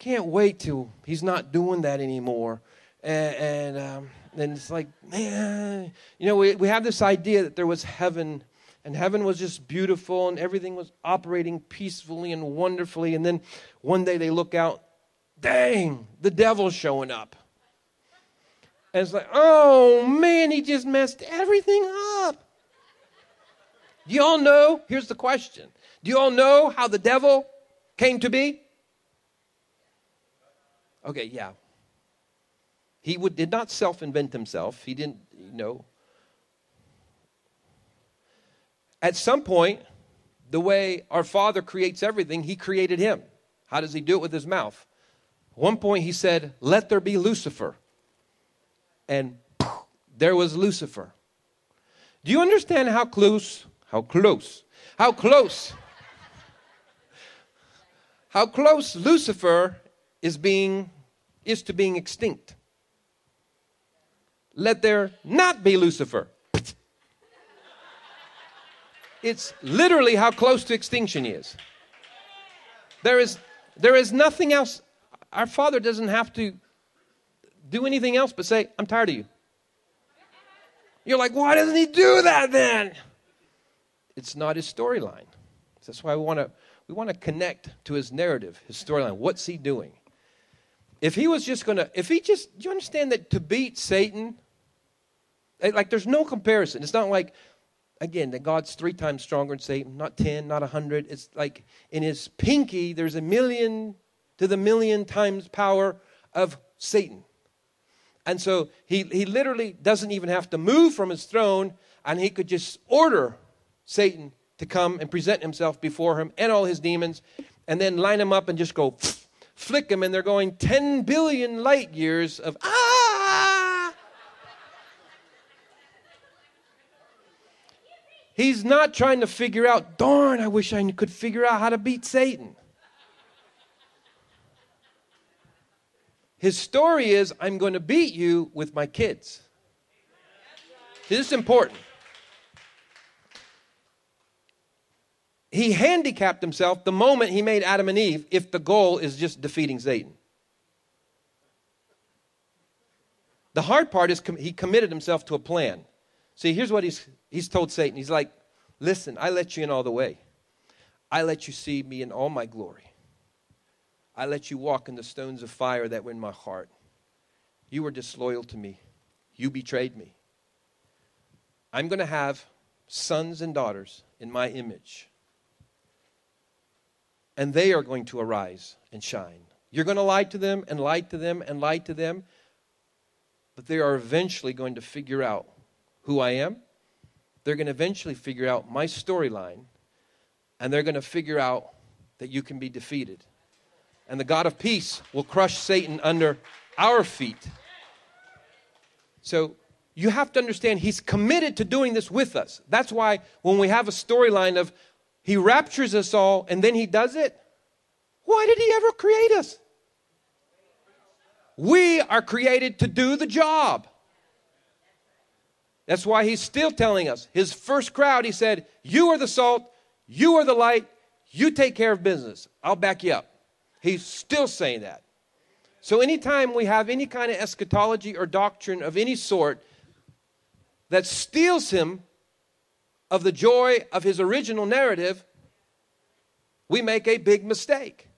Can't wait till he's not doing that anymore. And, and, um, and it's like, man, you know, we, we have this idea that there was heaven, and heaven was just beautiful, and everything was operating peacefully and wonderfully. And then one day they look out, dang, the devil's showing up. And it's like, oh, man, he just messed everything up. Do you all know? Here's the question. Do you all know how the devil came to be? Okay, yeah. He would, did not self-invent himself. He didn't, you know. At some point, the way our Father creates everything, he created him. How does he do it? With his mouth. At one point, he said, let there be Lucifer. And there was Lucifer. Do you understand how close, how close, how close, how close Lucifer is being, is to being extinct? let there not be Lucifer. It's literally how close to extinction he is. There is, there is nothing else. Our Father doesn't have to do anything else but say, I'm tired of you. You're like, why doesn't he do that then? It's not his storyline. That's why we want to we want to connect to his narrative, his storyline. What's he doing? If he was just going to, if he just, do you understand that to beat Satan, like there's no comparison. It's not like, again, that God's three times stronger than Satan, not ten, not a hundred. It's like in his pinky, there's a million to the million times power of Satan. And so he, he literally doesn't even have to move from his throne, and he could just order Satan to come and present himself before him and all his demons, and then line him up and just go flick him, and they're going ten billion light years of, ah! He's not trying to figure out, darn, I wish I could figure out how to beat Satan. His story is, I'm going to beat you with my kids. This is important. He handicapped himself the moment he made Adam and Eve if the goal is just defeating Satan. The hard part is com- he committed himself to a plan. See, here's what he's he's told Satan. He's like, listen, I let you in all the way. I let you see me in all my glory. I let you walk in the stones of fire that were in my heart. You were disloyal to me. You betrayed me. I'm going to have sons and daughters in my image. And they are going to arise and shine. You're going to lie to them and lie to them and lie to them. But they are eventually going to figure out who I am. They're going to eventually figure out my storyline. And they're going to figure out that you can be defeated. And the God of peace will crush Satan under our feet. So you have to understand he's committed to doing this with us. That's why when we have a storyline of he raptures us all, and then he does it. Why did he ever create us? We are created to do the job. That's why he's still telling us. His first crowd, he said, you are the salt, you are the light, you take care of business. I'll back you up. He's still saying that. So anytime we have any kind of eschatology or doctrine of any sort that steals him of the joy of his original narrative, we make a big mistake.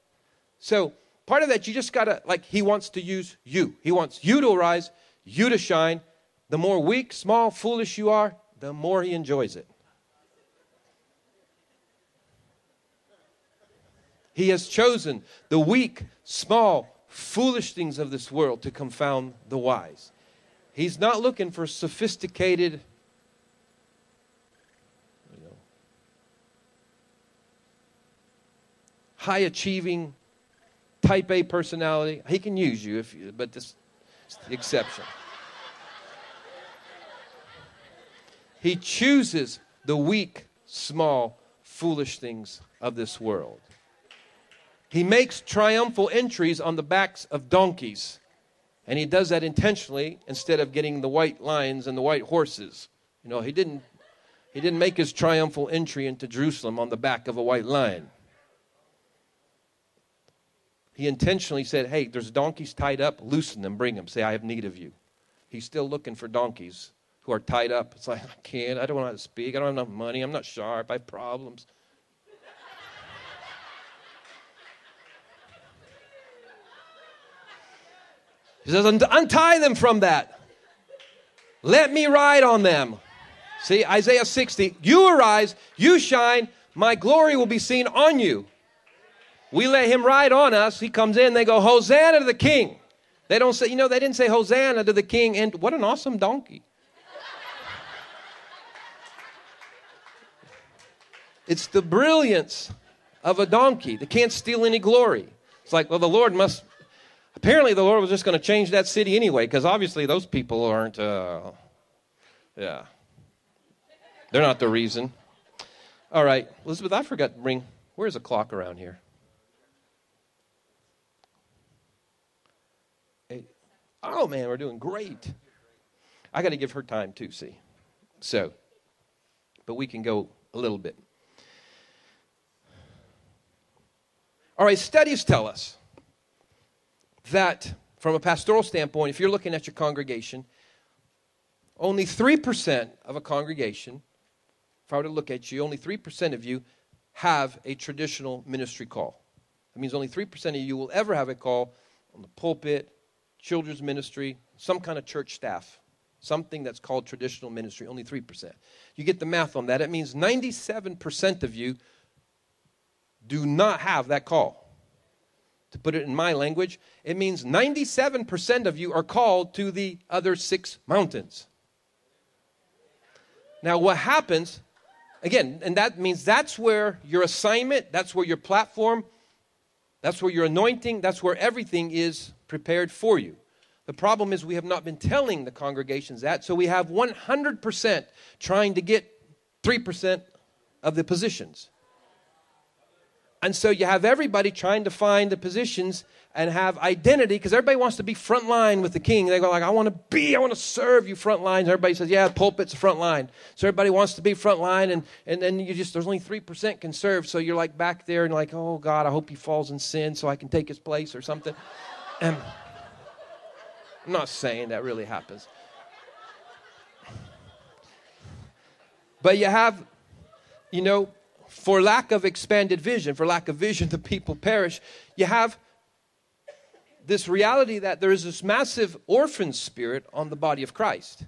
So part of that, you just got to, like, he wants to use you. He wants you to arise, you to shine. The more weak, small, foolish you are, the more he enjoys it. He has chosen the weak, small, foolish things of this world to confound the wise. He's not looking for sophisticated high-achieving, type A personality. He can use you, if you, but this is the exception. He chooses the weak, small, foolish things of this world. He makes triumphal entries on the backs of donkeys, and he does that intentionally instead of getting the white lions and the white horses. You know, he didn't, he didn't make his triumphal entry into Jerusalem on the back of a white lion. He intentionally said, hey, there's donkeys tied up. Loosen them, bring them. Say, I have need of you. He's still looking for donkeys who are tied up. It's like, I can't. I don't know how to speak. I don't have enough money. I'm not sharp. I have problems. He says, untie them from that. Let me ride on them. See, Isaiah sixty, you arise, you shine. My glory will be seen on you. We let him ride on us. He comes in. They go, Hosanna to the King. They don't say, you know, they didn't say Hosanna to the King. And what an awesome donkey. It's the brilliance of a donkey that can't steal any glory. It's like, well, the Lord must, apparently the Lord was just going to change that city anyway, because obviously those people aren't, uh, yeah, they're not the reason. All right, Elizabeth, I forgot to bring, where's a clock around here? Oh, man, we're doing great. I got to give her time too, see. So, but we can go a little bit. All right, studies tell us that from a pastoral standpoint, if you're looking at your congregation, only three percent of a congregation, if I were to look at you, only three percent of you have a traditional ministry call. That means only three percent of you will ever have a call on the pulpit, children's ministry, some kind of church staff, something that's called traditional ministry, only three percent. You get the math on that. It means ninety-seven percent of you do not have that call. To put it in my language, it means ninety-seven percent of you are called to the other six mountains. Now, what happens, again, and that means that's where your assignment, that's where your platform, that's where your anointing, that's where everything is prepared for you. The problem is we have not been telling the congregations that, so we have one hundred percent trying to get three percent of the positions. And so you have everybody trying to find the positions and have identity, because everybody wants to be front line with the king. They go like, I want to be, I want to serve you front line. And everybody says, yeah, pulpit's front line. So everybody wants to be front line, and and then you just, there's only three percent can serve. So you're like back there and like, oh, God, I hope he falls in sin so I can take his place or something. And I'm not saying that really happens. But you have, you know, for lack of expanded vision, for lack of vision, the people perish. You have this reality that there is this massive orphan spirit on the body of Christ,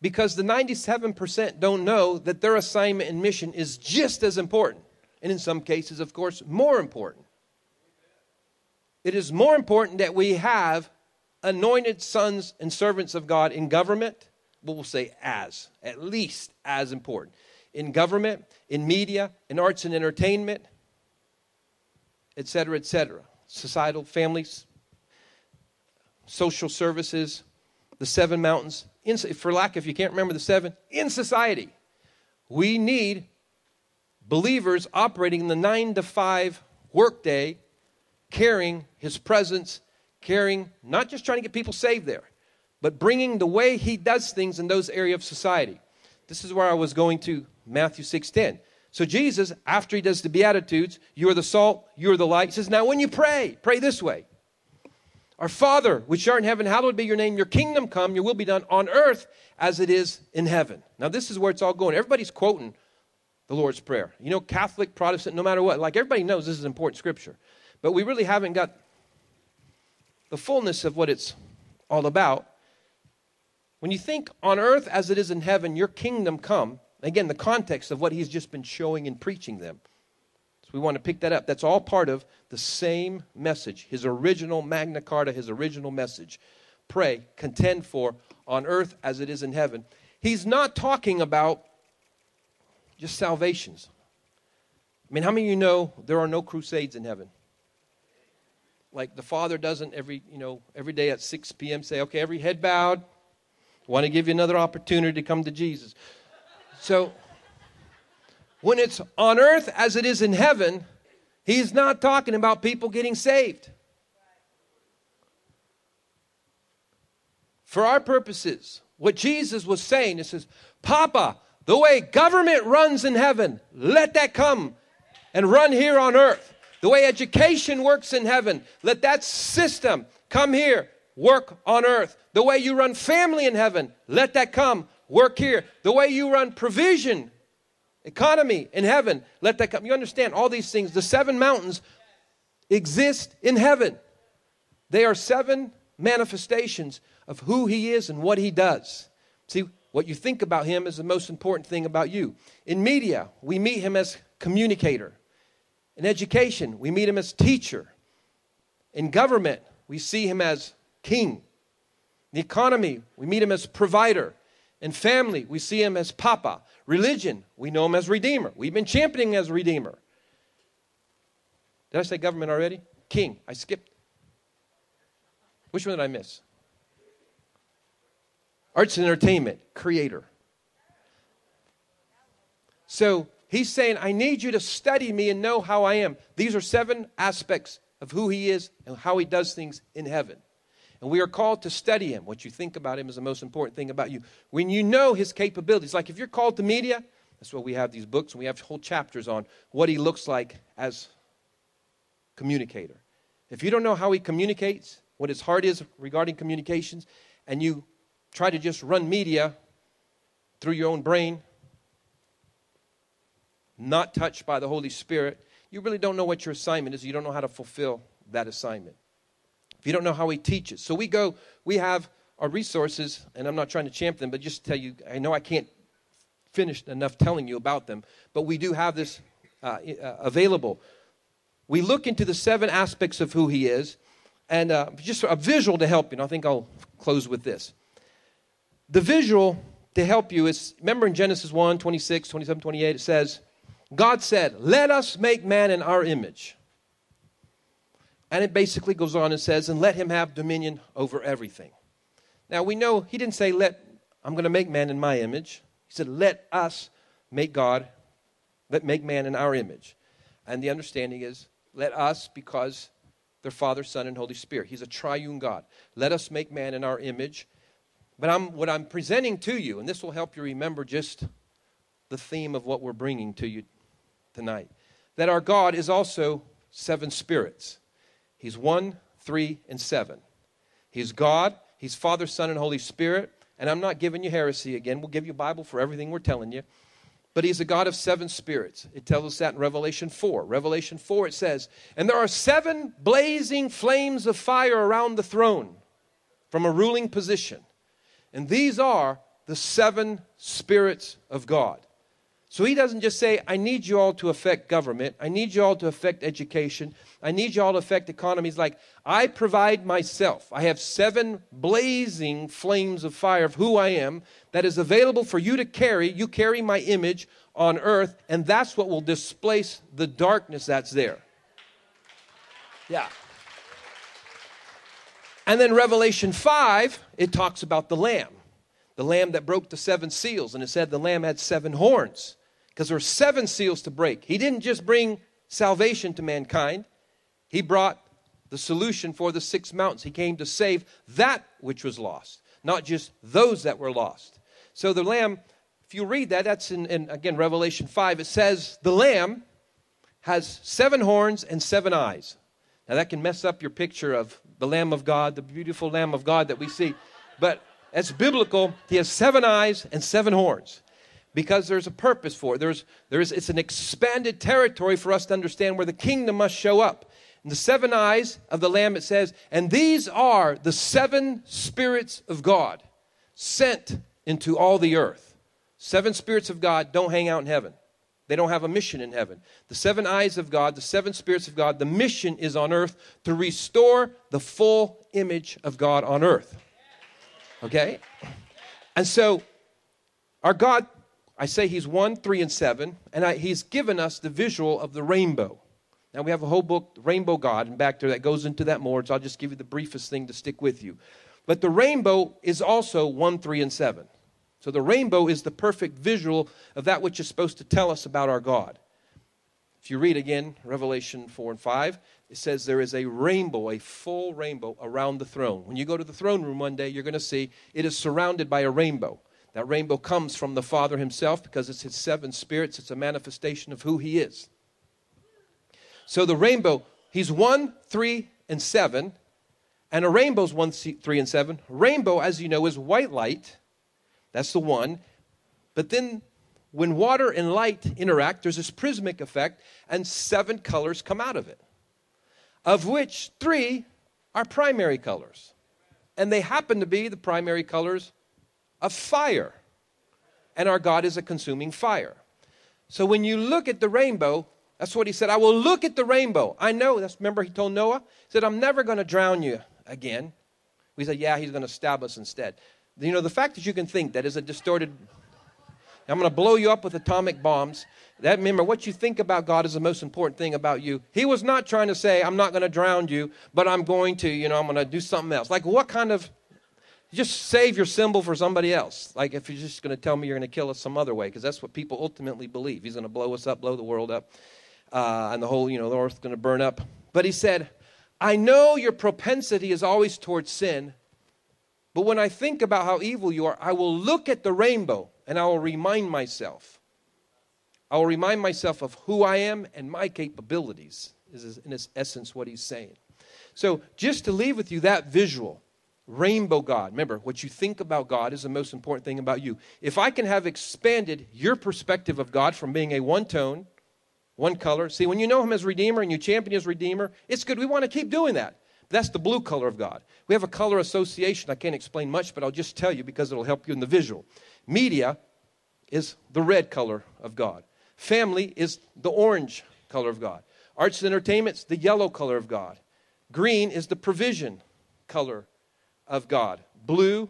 because the ninety-seven percent don't know that their assignment and mission is just as important. And in some cases, of course, more important. It is more important that we have anointed sons and servants of God in government, but we'll say as, at least as important. In government, in media, in arts and entertainment, et cetera, et cetera. Societal, families, social services, the seven mountains. In, for lack, if you can't remember the seven, in society, we need believers operating in the nine to five workday, carrying his presence, carrying, not just trying to get people saved there, but bringing the way he does things in those areas of society. This is where I was going to Matthew six ten. So Jesus, after he does the Beatitudes, you are the salt, you are the light. He says, now when you pray, pray this way. Our Father, which art in heaven, hallowed be your name. Your kingdom come, your will be done on earth as it is in heaven. Now this is where it's all going. Everybody's quoting the Lord's Prayer. You know, Catholic, Protestant, no matter what. Like everybody knows this is important scripture. But we really haven't got the fullness of what it's all about. When you think on earth as it is in heaven, your kingdom come, again, the context of what he's just been showing and preaching them. So we want to pick that up. That's all part of the same message, his original Magna Carta, his original message. Pray, contend for, on earth as it is in heaven. He's not talking about just salvations. I mean, how many of you know there are no crusades in heaven? Like the Father doesn't every, you know, every day at six p.m. say, okay, every head bowed. Want to give you another opportunity to come to Jesus. So when it's on earth as it is in heaven, he's not talking about people getting saved. For our purposes, what Jesus was saying, it says, Papa, the way government runs in heaven, let that come and run here on earth. The way education works in heaven, let that system come here. Work on earth. The way you run family in heaven, let that come. Work here. The way you run provision, economy in heaven, let that come. You understand all these things. The seven mountains exist in heaven. They are seven manifestations of who he is and what he does. See, what you think about him is the most important thing about you. In media, we meet him as communicator. In education, we meet him as teacher. In government, we see him as king. The economy, we meet him as provider. In family, we see him as Papa. Religion, we know him as Redeemer. We've been championing him as Redeemer. Did I say government already? King. I skipped. Which one did I miss? Arts and entertainment, creator. So he's saying, I need you to study me and know how I am. These are seven aspects of who he is and how he does things in heaven. And we are called to study him. What you think about him is the most important thing about you. When you know his capabilities, like if you're called to media, that's why we have these books, and we have whole chapters on what he looks like as communicator. If you don't know how he communicates, what his heart is regarding communications, and you try to just run media through your own brain, not touched by the Holy Spirit, you really don't know what your assignment is. You don't know how to fulfill that assignment. If you don't know how he teaches. So we go, we have our resources, and I'm not trying to champ them, but just to tell you, I know I can't finish enough telling you about them, but we do have this uh, uh, available. We look into the seven aspects of who he is, and uh, just a visual to help you, and I think I'll close with this. The visual to help you is, remember in Genesis one, twenty-six, twenty-seven, twenty-eight, it says, God said, let us make man in our image. And it basically goes on and says, and let him have dominion over everything. Now, we know he didn't say, let, I'm going to make man in my image. He said, let us make God, let make man in our image. And the understanding is, let us, because they're Father, Son, and Holy Spirit. He's a triune God. Let us make man in our image. But I'm, what I'm presenting to you, and this will help you remember just the theme of what we're bringing to you tonight, that our God is also seven spirits. He's one, three, and seven. He's God. He's Father, Son, and Holy Spirit. And I'm not giving you heresy again. We'll give you a Bible for everything we're telling you. But he's a God of seven spirits. It tells us that in Revelation four. Revelation four, it says, and there are seven blazing flames of fire around the throne from a ruling position. And these are the seven spirits of God. So he doesn't just say, I need you all to affect government. I need you all to affect education. I need you all to affect economies. Like, I provide myself. I have seven blazing flames of fire of who I am that is available for you to carry. You carry my image on earth, and that's what will displace the darkness that's there. Yeah. And then Revelation five, it talks about the Lamb. The Lamb that broke the seven seals. And it said the Lamb had seven horns. Because there were seven seals to break. He didn't just bring salvation to mankind. He brought the solution for the six mountains. He came to save that which was lost. Not just those that were lost. So the Lamb, if you read that, that's in, in again, Revelation five. It says the Lamb has seven horns and seven eyes. Now that can mess up your picture of the Lamb of God, the beautiful Lamb of God that we see. But that's biblical. He has seven eyes and seven horns because there's a purpose for it. There's, there's, it's an expanded territory for us to understand where the kingdom must show up. And the seven eyes of the Lamb, it says, and these are the seven spirits of God sent into all the earth. Seven spirits of God don't hang out in heaven. They don't have a mission in heaven. The seven eyes of God, the seven spirits of God, the mission is on earth to restore the full image of God on earth. Okay? And so our God, I say he's one, three, and seven, and I, he's given us the visual of the rainbow. Now we have a whole book, Rainbow God, and back there that goes into that more, so I'll just give you the briefest thing to stick with you. But the rainbow is also one, three, and seven. So the rainbow is the perfect visual of that which is supposed to tell us about our God. If you read again, Revelation four and five, it says there is a rainbow, a full rainbow around the throne. When you go to the throne room one day, you're going to see it is surrounded by a rainbow. That rainbow comes from the Father himself because it's his seven spirits. It's a manifestation of who he is. So the rainbow, he's one, three, and seven. And a rainbow's one, three, and seven. Rainbow, as you know, is white light. That's the one. But then when water and light interact, there's this prismatic effect, and seven colors come out of it, of which three are primary colors. And they happen to be the primary colors of fire. And our God is a consuming fire. So when you look at the rainbow, that's what he said, I will look at the rainbow. I know, that's, remember he told Noah, he said, I'm never going to drown you again. We said, yeah, he's going to stab us instead. You know, the fact that you can think that is a distorted, I'm going to blow you up with atomic bombs. That, remember, what you think about God is the most important thing about you. He was not trying to say, I'm not going to drown you, but I'm going to, you know, I'm going to do something else. Like, what kind of, just save your symbol for somebody else. Like, if you're just going to tell me you're going to kill us some other way, because that's what people ultimately believe. He's going to blow us up, blow the world up, uh, and the whole, you know, the earth's going to burn up. But he said, I know your propensity is always towards sin, but when I think about how evil you are, I will look at the rainbow and I will remind myself. I will remind myself of who I am and my capabilities, is in its essence what he's saying. So just to leave with you that visual, rainbow God. Remember, what you think about God is the most important thing about you. If I can have expanded your perspective of God from being a one-tone, one color. See, when you know him as Redeemer and you champion his Redeemer, it's good. We want to keep doing that. That's the blue color of God. We have a color association. I can't explain much, but I'll just tell you because it'll help you in the visual. Media is the red color of God. Family is the orange color of God. Arts and entertainment's the yellow color of God. Green is the provision color of God. Blue,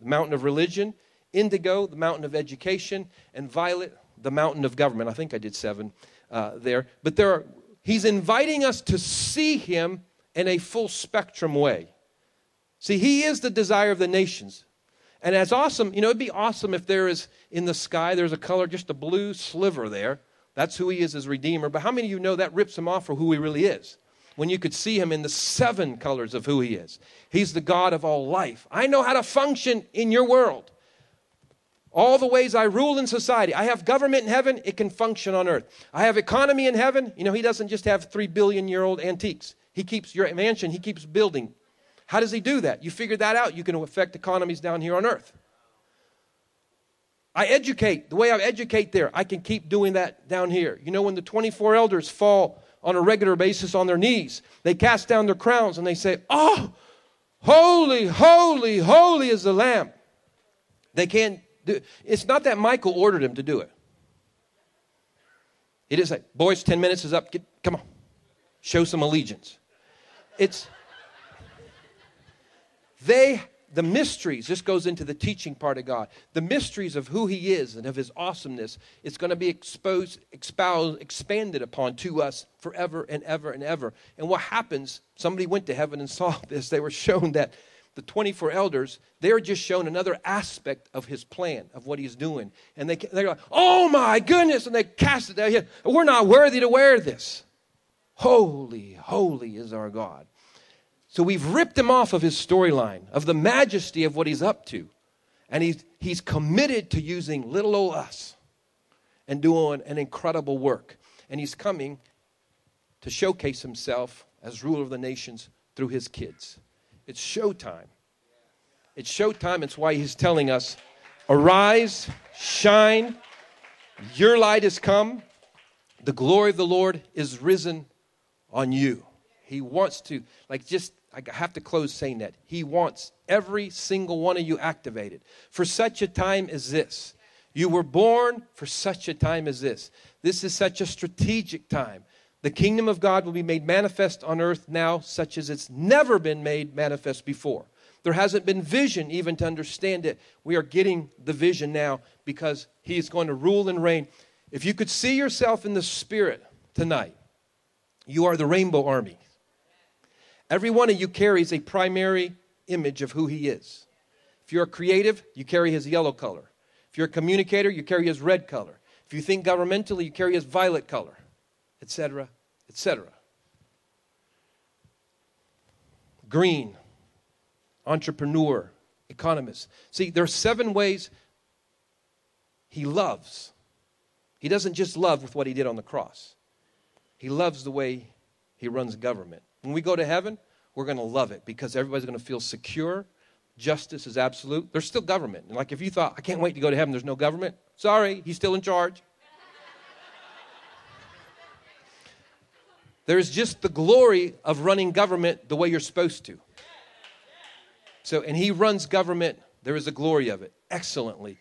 the mountain of religion. Indigo, the mountain of education. And violet, the mountain of government. I think I did seven uh, there. But there are, he's inviting us to see him in a full spectrum way. See, he is the desire of the nations. And as awesome, you know, it'd be awesome if there is in the sky, there's a color, just a blue sliver there. That's who he is as Redeemer. But how many of you know that rips him off for who he really is? When you could see him in the seven colors of who he is. He's the God of all life. I know how to function in your world. All the ways I rule in society. I have government in heaven. It can function on earth. I have economy in heaven. You know, he doesn't just have three billion year old antiques. He keeps your mansion. He keeps building. How does he do that? You figure that out. You can affect economies down here on earth. I educate. The way I educate there, I can keep doing that down here. You know, when the twenty-four elders fall on a regular basis on their knees, they cast down their crowns and they say, "Oh, holy, holy, holy is the Lamb." They can't do it. It's not that Michael ordered him to do it. It is like, boys, ten minutes is up. Get, come on. Show some allegiance. It's, they, the mysteries, this goes into the teaching part of God, the mysteries of who he is and of his awesomeness, it's going to be exposed, expounded, expanded upon to us forever and ever and ever. And what happens, somebody went to heaven and saw this, they were shown that the twenty-four elders, they're just shown another aspect of his plan, of what he's doing. And they, they're like, "Oh my goodness," and they cast it down here. "We're not worthy to wear this." Holy, holy is our God. So we've ripped him off of his storyline, of the majesty of what he's up to. And he's, he's committed to using little old us and doing an incredible work. And he's coming to showcase himself as ruler of the nations through his kids. It's showtime. It's showtime. It's why he's telling us, arise, shine, your light has come. The glory of the Lord is risen on you. He wants to, like just, I have to close saying that. He wants every single one of you activated. For such a time as this. You were born for such a time as this. This is such a strategic time. The kingdom of God will be made manifest on earth now, such as it's never been made manifest before. There hasn't been vision even to understand it. We are getting the vision now because he is going to rule and reign. If you could see yourself in the spirit tonight, you are the rainbow army. Every one of you carries a primary image of who he is. If you're a creative, you carry his yellow color. If you're a communicator, you carry his red color. If you think governmentally, you carry his violet color, et cetera, et cetera. Green, entrepreneur, economist. See, there are seven ways he loves. He doesn't just love with what he did on the cross. He loves the way he runs government. When we go to heaven, we're going to love it because everybody's going to feel secure. Justice is absolute. There's still government. And like if you thought, I can't wait to go to heaven, there's no government. Sorry, he's still in charge. There's just the glory of running government the way you're supposed to. So, and he runs government. There is a glory of it excellently.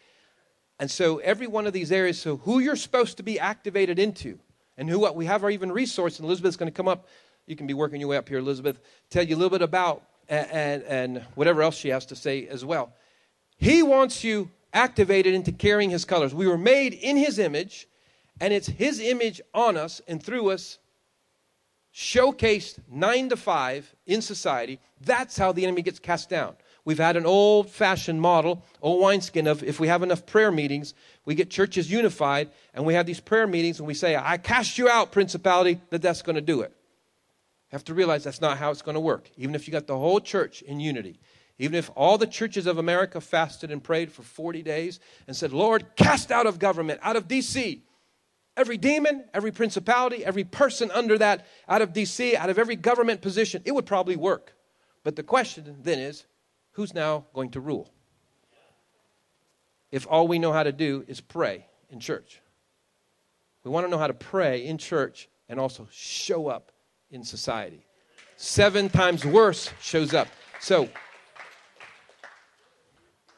And so every one of these areas, so who you're supposed to be activated into. And who we have our even resource, and Elizabeth's going to come up. You can be working your way up here, Elizabeth. Tell you a little bit about and, and, and whatever else she has to say as well. He wants you activated into carrying his colors. We were made in his image, and it's his image on us and through us, showcased nine to five in society. That's how the enemy gets cast down. We've had an old-fashioned model, old wineskin of if we have enough prayer meetings, we get churches unified, and we have these prayer meetings, and we say, I cast you out, principality, that that's going to do it. have to realize that's not how it's going to work. Even if you got the whole church in unity, even if all the churches of America fasted and prayed for forty days and said, Lord, cast out of government, out of D C, every demon, every principality, every person under that, out of D C, out of every government position, it would probably work. But the question then is, who's now going to rule? If all we know how to do is pray in church. We want to know how to pray in church and also show up in society. Seven times worse shows up. So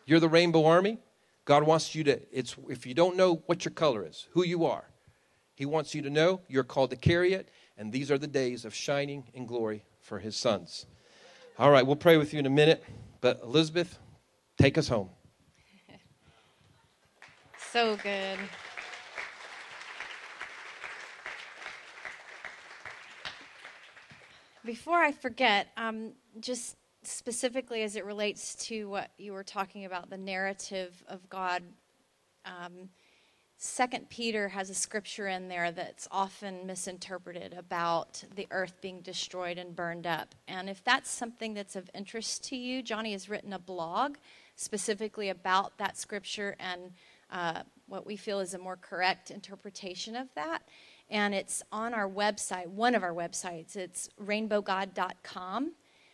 you're the Rainbow Army. God wants you to, it's, if you don't know what your color is, who you are, he wants you to know you're called to carry it. And these are the days of shining in glory for his sons. All right, we'll pray with you in a minute. But Elizabeth, take us home. So good. Before I forget, um, just specifically as it relates to what you were talking about, the narrative of God, um, Second Peter has a scripture in there that's often misinterpreted about the earth being destroyed and burned up. And if that's something that's of interest to you, Johnny has written a blog specifically about that scripture and uh, what we feel is a more correct interpretation of that. And it's on our website, one of our websites. It's rainbow god dot com,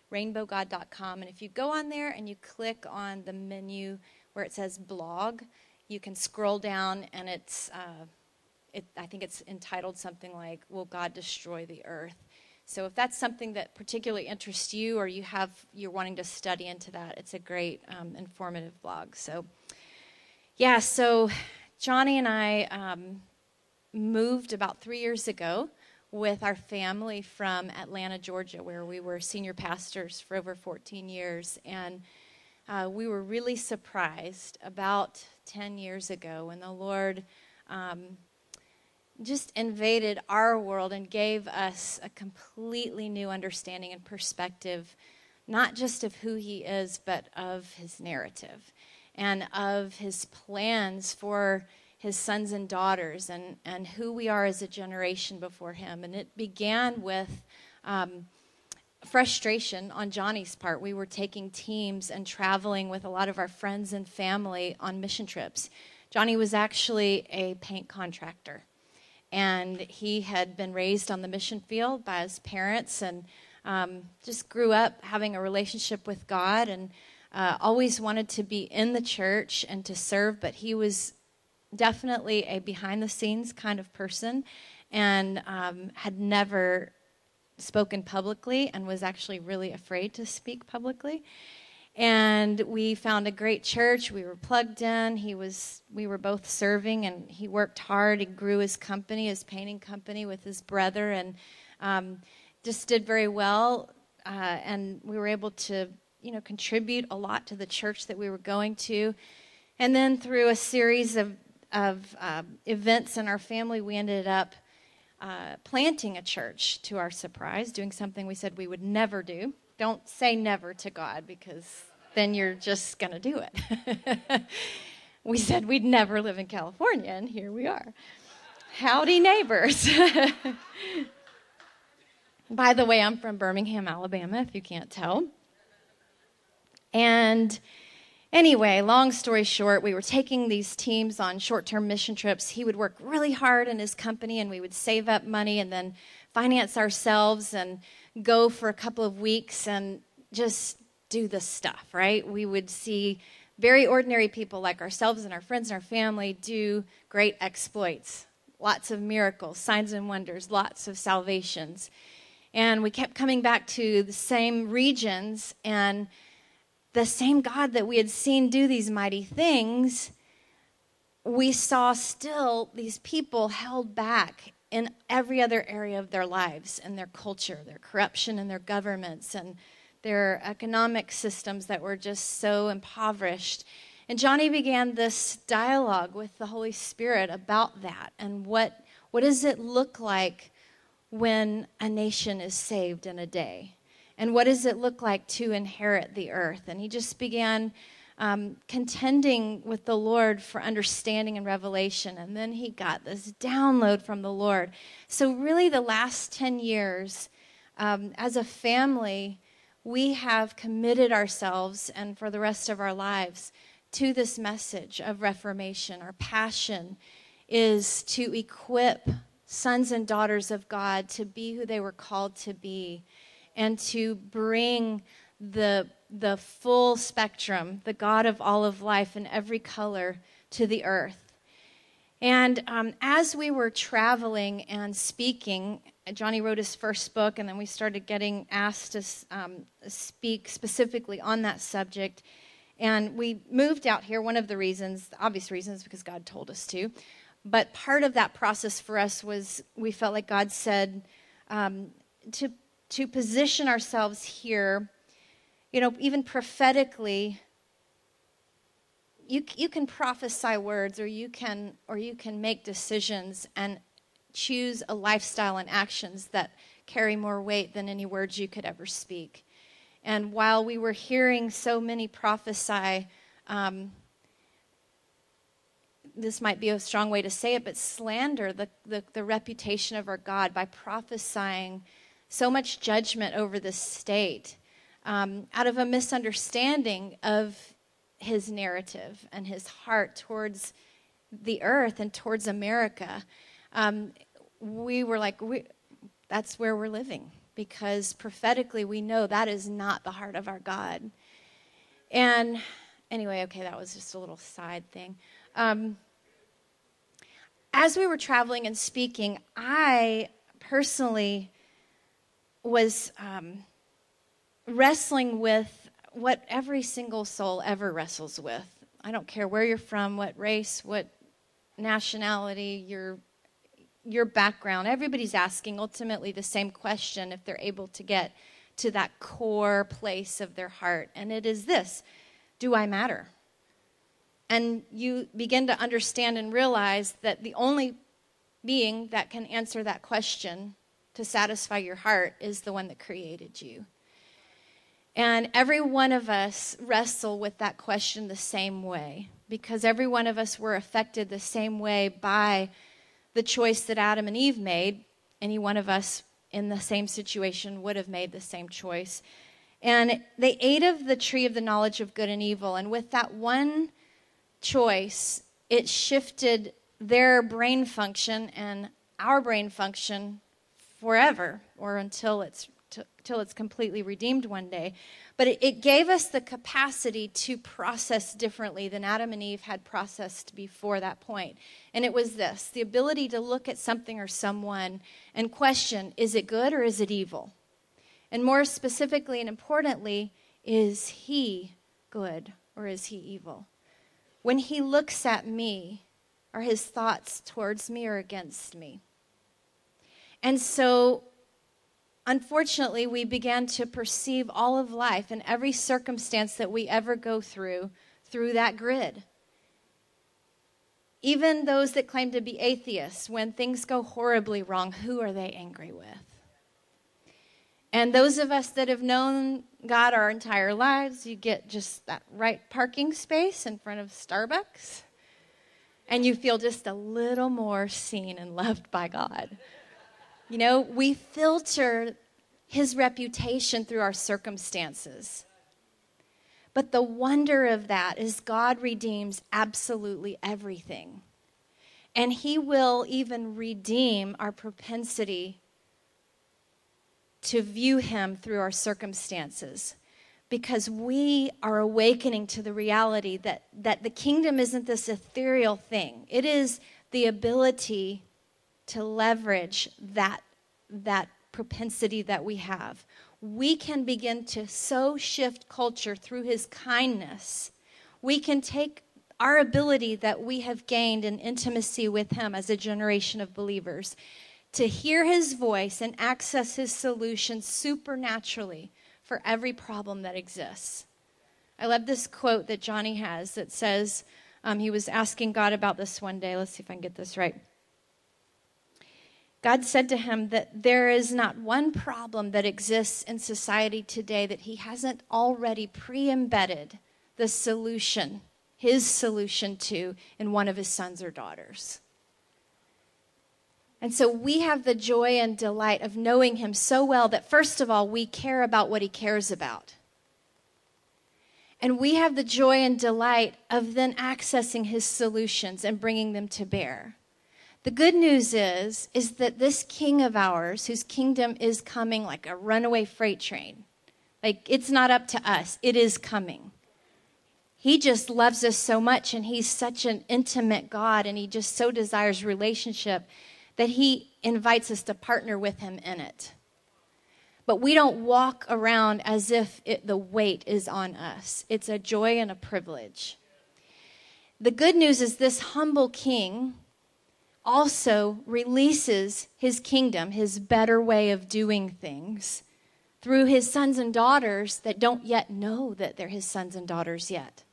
rainbow god dot com. And if you go on there and you click on the menu where it says blog, you can scroll down and it's, uh, it, I think it's entitled something like, Will God Destroy the Earth? So if that's something that particularly interests you or you have, you're wanting to study into that, it's a great um, informative blog. So yeah, so Johnny and I... Um, moved about three years ago with our family from Atlanta, Georgia, where we were senior pastors for over fourteen years. And uh, we were really surprised about ten years ago when the Lord um, just invaded our world and gave us a completely new understanding and perspective, not just of who he is, but of his narrative and of his plans for his sons and daughters, and, and who we are as a generation before him. And it began with um, frustration on Johnny's part. We were taking teams and traveling with a lot of our friends and family on mission trips. Johnny was actually a paint contractor, and he had been raised on the mission field by his parents and um, just grew up having a relationship with God and uh, always wanted to be in the church and to serve, but he was definitely a behind-the-scenes kind of person and um, had never spoken publicly and was actually really afraid to speak publicly. And we found a great church. We were plugged in. He was, we were both serving, and he worked hard. He grew his company, his painting company, with his brother, and um, just did very well. Uh, and we were able to, you know, contribute a lot to the church that we were going to. And then through a series of, of uh, events in our family, we ended up uh, planting a church, to our surprise, doing something we said we would never do. Don't say never to God, because then you're just going to do it. We said we'd never live in California, and here we are. Howdy, neighbors. By the way, I'm from Birmingham, Alabama, if you can't tell. And... anyway, long story short, we were taking these teams on short-term mission trips. He would work really hard in his company, and we would save up money and then finance ourselves and go for a couple of weeks and just do the stuff, right? We would see very ordinary people like ourselves and our friends and our family do great exploits, lots of miracles, signs and wonders, lots of salvations. And we kept coming back to the same regions, and the same God that we had seen do these mighty things, we saw still these people held back in every other area of their lives and their culture, their corruption and their governments and their economic systems that were just so impoverished. And Johnny began this dialogue with the Holy Spirit about that and what, what does it look like when a nation is saved in a day? And what does it look like to inherit the earth? And he just began um, contending with the Lord for understanding and revelation. And then he got this download from the Lord. So really the last ten years um, as a family, we have committed ourselves and for the rest of our lives to this message of reformation. Our passion is to equip sons and daughters of God to be who they were called to be and to bring the, the full spectrum, the God of all of life in every color, to the earth. And um, as we were traveling and speaking, Johnny wrote his first book, and then we started getting asked to um, speak specifically on that subject. And we moved out here. One of the reasons, the obvious reasons, because God told us to. But part of that process for us was we felt like God said um, to to position ourselves here, you know, even prophetically. You you can prophesy words, or you can or you can make decisions and choose a lifestyle and actions that carry more weight than any words you could ever speak. And while we were hearing so many prophesy, um, this might be a strong way to say it, but slander the, the, the reputation of our God by prophesying so much judgment over this state um, out of a misunderstanding of his narrative and his heart towards the earth and towards America, um, we were like, we, that's where we're living, because prophetically we know that is not the heart of our God. And anyway, okay, that was just a little side thing. Um, as we were traveling and speaking, I personally was um, wrestling with what every single soul ever wrestles with. I don't care where you're from, what race, what nationality, your your background. Everybody's asking ultimately the same question if they're able to get to that core place of their heart. And it is this: do I matter? And you begin to understand and realize that the only being that can answer that question to satisfy your heart is the one that created you. And every one of us wrestle with that question the same way, because every one of us were affected the same way by the choice that Adam and Eve made. Any one of us in the same situation would have made the same choice. And they ate of the tree of the knowledge of good and evil. And with that one choice, it shifted their brain function and our brain function forever, or until it's till it's completely redeemed one day. But it, it gave us the capacity to process differently than Adam and Eve had processed before that point. And it was this: the ability to look at something or someone and question, is it good or is it evil? And more specifically and importantly, is he good or is he evil? When he looks at me, are his thoughts towards me or against me? And so, unfortunately, we began to perceive all of life and every circumstance that we ever go through, through that grid. Even those that claim to be atheists, when things go horribly wrong, who are they angry with? And those of us that have known God our entire lives, you get just that right parking space in front of Starbucks, and you feel just a little more seen and loved by God. You know, we filter his reputation through our circumstances. But the wonder of that is God redeems absolutely everything. And he will even redeem our propensity to view him through our circumstances, because we are awakening to the reality that, that the kingdom isn't this ethereal thing. It is the ability to leverage that, that propensity that we have. We can begin to so shift culture through his kindness. We can take our ability that we have gained in intimacy with him as a generation of believers to hear his voice and access his solution supernaturally for every problem that exists. I love this quote that Johnny has that says, um, he was asking God about this one day. Let's see if I can get this right. God said to him that there is not one problem that exists in society today that he hasn't already pre-embedded the solution, his solution to, in one of his sons or daughters. And so we have the joy and delight of knowing him so well that, first of all, we care about what he cares about. And we have the joy and delight of then accessing his solutions and bringing them to bear. The good news is, is that this king of ours, whose kingdom is coming like a runaway freight train, like it's not up to us, it is coming. He just loves us so much, and he's such an intimate God, and he just so desires relationship that he invites us to partner with him in it. But we don't walk around as if it, the weight is on us. It's a joy and a privilege. The good news is this humble king also releases his kingdom, his better way of doing things, through his sons and daughters that don't yet know that they're his sons and daughters yet.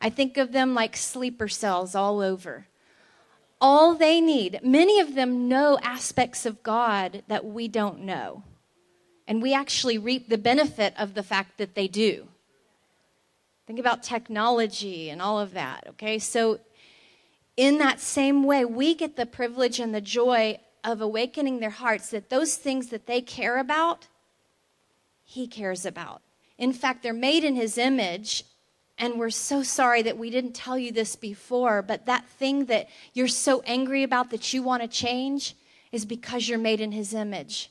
I think of them like sleeper cells all over. All they need, many of them know aspects of God that we don't know. And we actually reap the benefit of the fact that they do. Think about technology and all of that, okay? So in that same way, we get the privilege and the joy of awakening their hearts that those things that they care about, he cares about. In fact, they're made in his image. And we're so sorry that we didn't tell you this before, but that thing that you're so angry about that you want to change is because you're made in his image.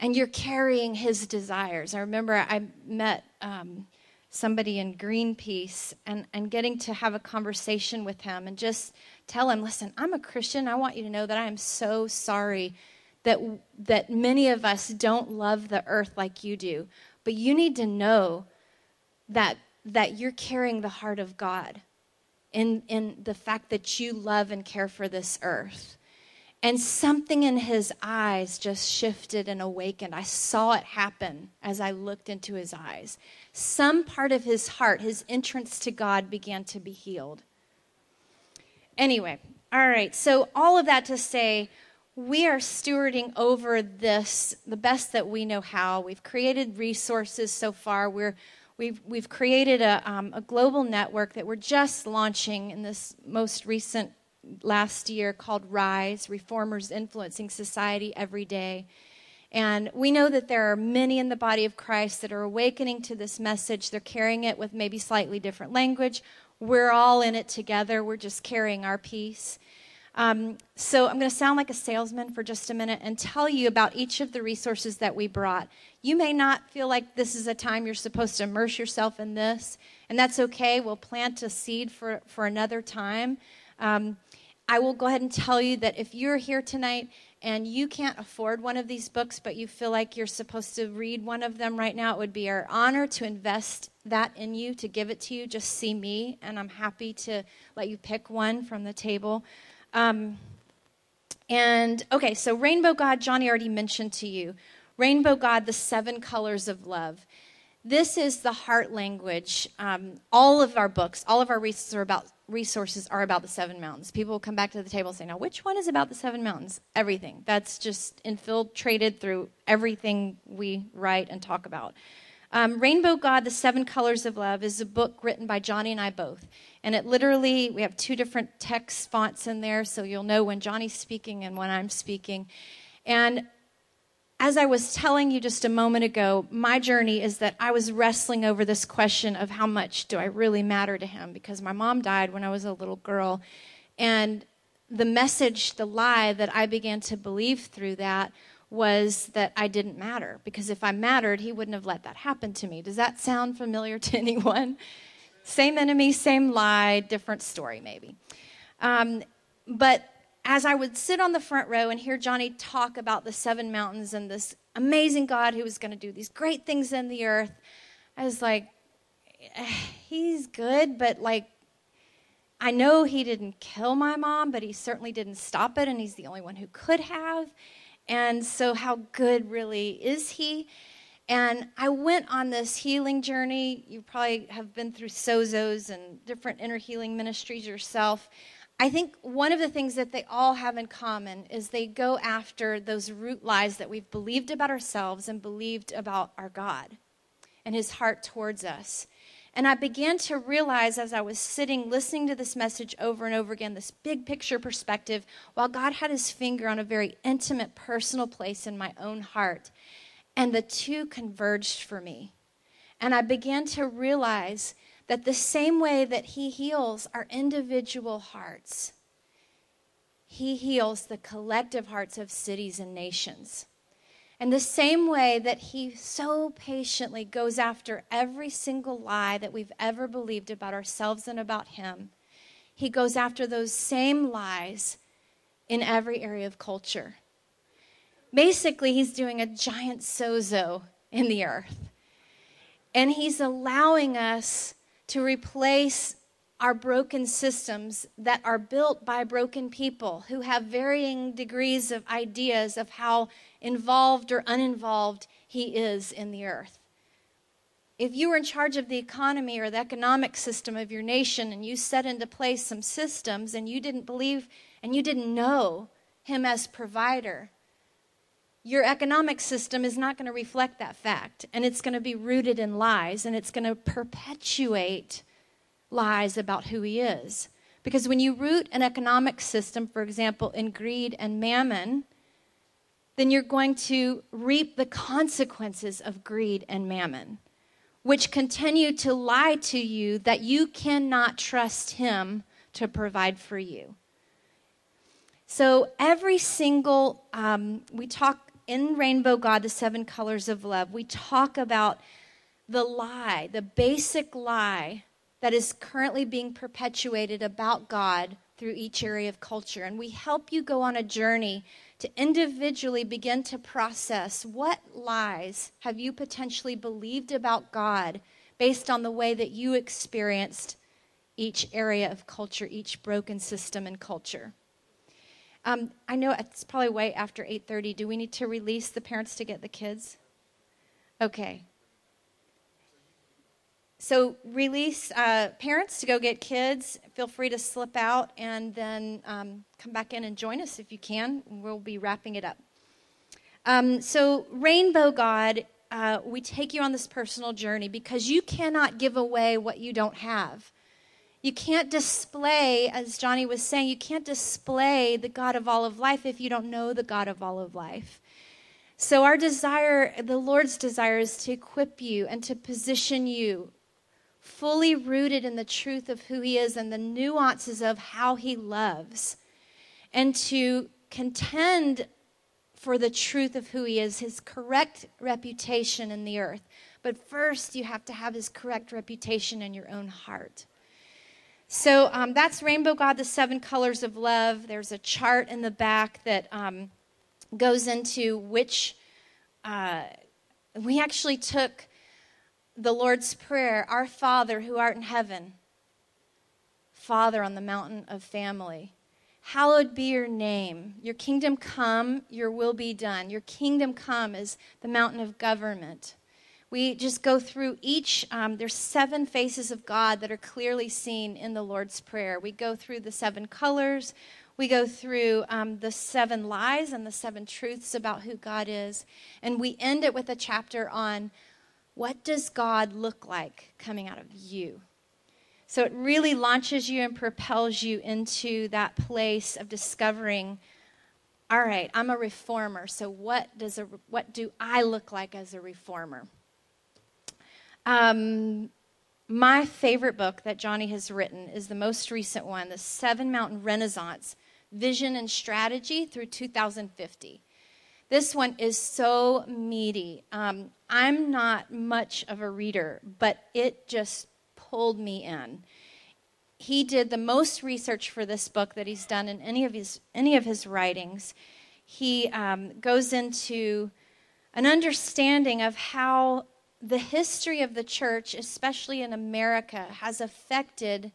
And you're carrying his desires. I remember I met um, somebody in Greenpeace and, and getting to have a conversation with him and just tell him, listen, I'm a Christian. I want you to know that I am so sorry that that many of us don't love the earth like you do. But you need to know that that you're carrying the heart of God in, in the fact that you love and care for this earth. And something in his eyes just shifted and awakened. I saw it happen as I looked into his eyes. Some part of his heart, his entrance to God, began to be healed. Anyway, all right, so all of that to say, we are stewarding over this the best that we know how. We've created resources so far. We're We've, we've created a, um, a global network that we're just launching in this most recent last year called RISE, Reformers Influencing Society Every Day. And we know that there are many in the body of Christ that are awakening to this message. They're carrying it with maybe slightly different language. We're all in it together. We're just carrying our piece. Um, so I'm going to sound like a salesman for just a minute and tell you about each of the resources that we brought. You may not feel like this is a time you're supposed to immerse yourself in this, and that's okay. We'll plant a seed for, for another time. Um, I will go ahead and tell you that if you're here tonight and you can't afford one of these books, but you feel like you're supposed to read one of them right now, it would be our honor to invest that in you, to give it to you. Just see me, and I'm happy to let you pick one from the table. Um, and, okay, so Rainbow God, Johnny already mentioned to you. Rainbow God, the seven colors of love. This is the heart language. Um, all of our books, all of our resources are, about, resources are about the seven mountains. People come back to the table and say, now, which one is about the seven mountains? Everything. That's just infiltrated through everything we write and talk about. Um, Rainbow God, the seven colors of love is a book written by Johnny and I both. And it literally, we have two different text fonts in there, so you'll know when Johnny's speaking and when I'm speaking. And as I was telling you just a moment ago, my journey is that I was wrestling over this question of how much do I really matter to him, because my mom died when I was a little girl. And the message, the lie that I began to believe through that was that I didn't matter, because if I mattered, he wouldn't have let that happen to me. Does that sound familiar to anyone? Same enemy, same lie, different story maybe. Um, but as I would sit on the front row and hear Johnny talk about the seven mountains and this amazing God who was going to do these great things in the earth, I was like, he's good, but like, I know he didn't kill my mom, but he certainly didn't stop it, and he's the only one who could have. And so how good really is he? And I went on this healing journey. You probably have been through Sozos and different inner healing ministries yourself. I think one of the things that they all have in common is they go after those root lies that we've believed about ourselves and believed about our God and his heart towards us. And I began to realize as I was sitting, listening to this message over and over again, this big picture perspective, while God had his finger on a very intimate, personal place in my own heart. And the two converged for me. And I began to realize that the same way that he heals our individual hearts, he heals the collective hearts of cities and nations. And the same way that he so patiently goes after every single lie that we've ever believed about ourselves and about him, he goes after those same lies in every area of culture. Basically, he's doing a giant sozo in the earth. And he's allowing us to replace our broken systems that are built by broken people who have varying degrees of ideas of how involved or uninvolved he is in the earth. If you were in charge of the economy or the economic system of your nation and you set into place some systems and you didn't believe and you didn't know him as provider, your economic system is not going to reflect that fact, and it's going to be rooted in lies, and it's going to perpetuate lies about who he is. Because when you root an economic system, for example, in greed and mammon, then you're going to reap the consequences of greed and mammon, which continue to lie to you that you cannot trust him to provide for you. So every single, um, we talk in Rainbow God, the seven colors of love, we talk about the lie, the basic lie that is currently being perpetuated about God through each area of culture. And we help you go on a journey to individually begin to process what lies have you potentially believed about God based on the way that you experienced each area of culture, each broken system and culture. Um, I know it's probably way after eight thirty. Do we need to release the parents to get the kids? Okay. So release uh, parents to go get kids. Feel free to slip out and then um, come back in and join us if you can. We'll be wrapping it up. Um, so Rainbow God, uh, we take you on this personal journey because you cannot give away what you don't have. You can't display, as Johnny was saying, you can't display the God of all of life if you don't know the God of all of life. So our desire, the Lord's desire, is to equip you and to position you fully rooted in the truth of who he is and the nuances of how he loves, and to contend for the truth of who he is, his correct reputation in the earth. But first, you have to have his correct reputation in your own heart. So um, that's Rainbow God, the seven colors of love. There's a chart in the back that um, goes into which, uh, we actually took the Lord's Prayer, our Father who art in heaven, Father on the mountain of family, hallowed be your name, your kingdom come, your will be done. Your kingdom come is the mountain of government. We just go through each, um, there's seven faces of God that are clearly seen in the Lord's Prayer. We go through the seven colors. We go through um, the seven lies and the seven truths about who God is. And we end it with a chapter on what does God look like coming out of you. So it really launches you and propels you into that place of discovering, all right, I'm a reformer. So what does a, what do I look like as a reformer? Um, my favorite book that Johnny has written is the most recent one, The Seven Mountain Renaissance, Vision and Strategy through two thousand fifty. This one is so meaty. Um, I'm not much of a reader, but it just pulled me in. He did the most research for this book that he's done in any of his, any of his writings. He um, goes into an understanding of how the history of the church, especially in America, has affected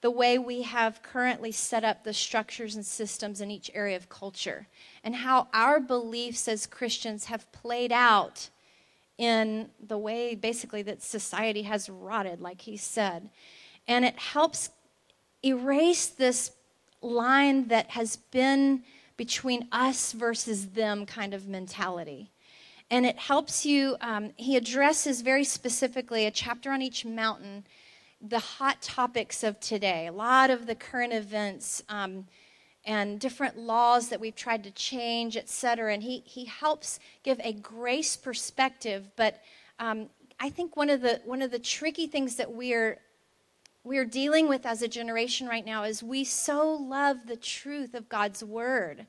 the way we have currently set up the structures and systems in each area of culture, and how our beliefs as Christians have played out in the way, basically, that society has rotted, like he said. And it helps erase this line that has been between us versus them kind of mentality. and it helps you, um, he addresses very specifically a chapter on each mountain, the hot topics of today, a lot of the current events um, and different laws that we've tried to change, et cetera. And he, he helps give a grace perspective, but um, I think one of the one of the tricky things that we're we're dealing with as a generation right now is we so love the truth of God's word,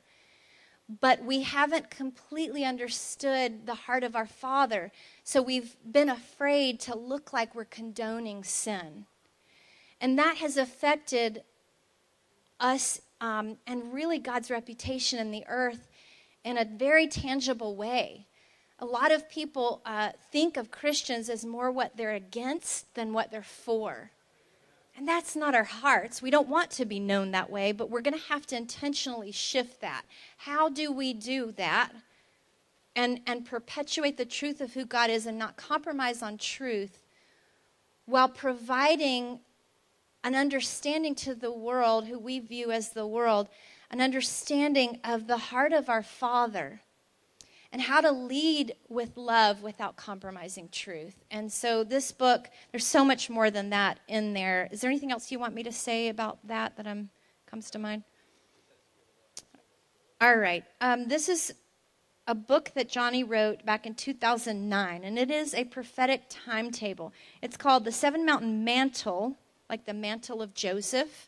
but we haven't completely understood the heart of our Father. So we've been afraid to look like we're condoning sin. And that has affected us um, and really God's reputation in the earth in a very tangible way. A lot of people uh, think of Christians as more what they're against than what they're for. And that's not our hearts. We don't want to be known that way, but we're going to have to intentionally shift that. How do we do that and, and perpetuate the truth of who God is and not compromise on truth while providing an understanding to the world, who we view as the world, an understanding of the heart of our Father and how to lead with love without compromising truth. And so this book, there's so much more than that in there. Is there anything else you want me to say about that that um, comes to mind? All right. Um, this is a book that Johnny wrote back in two thousand nine, and it is a prophetic timetable. It's called The Seven Mountain Mantle, like the mantle of Joseph,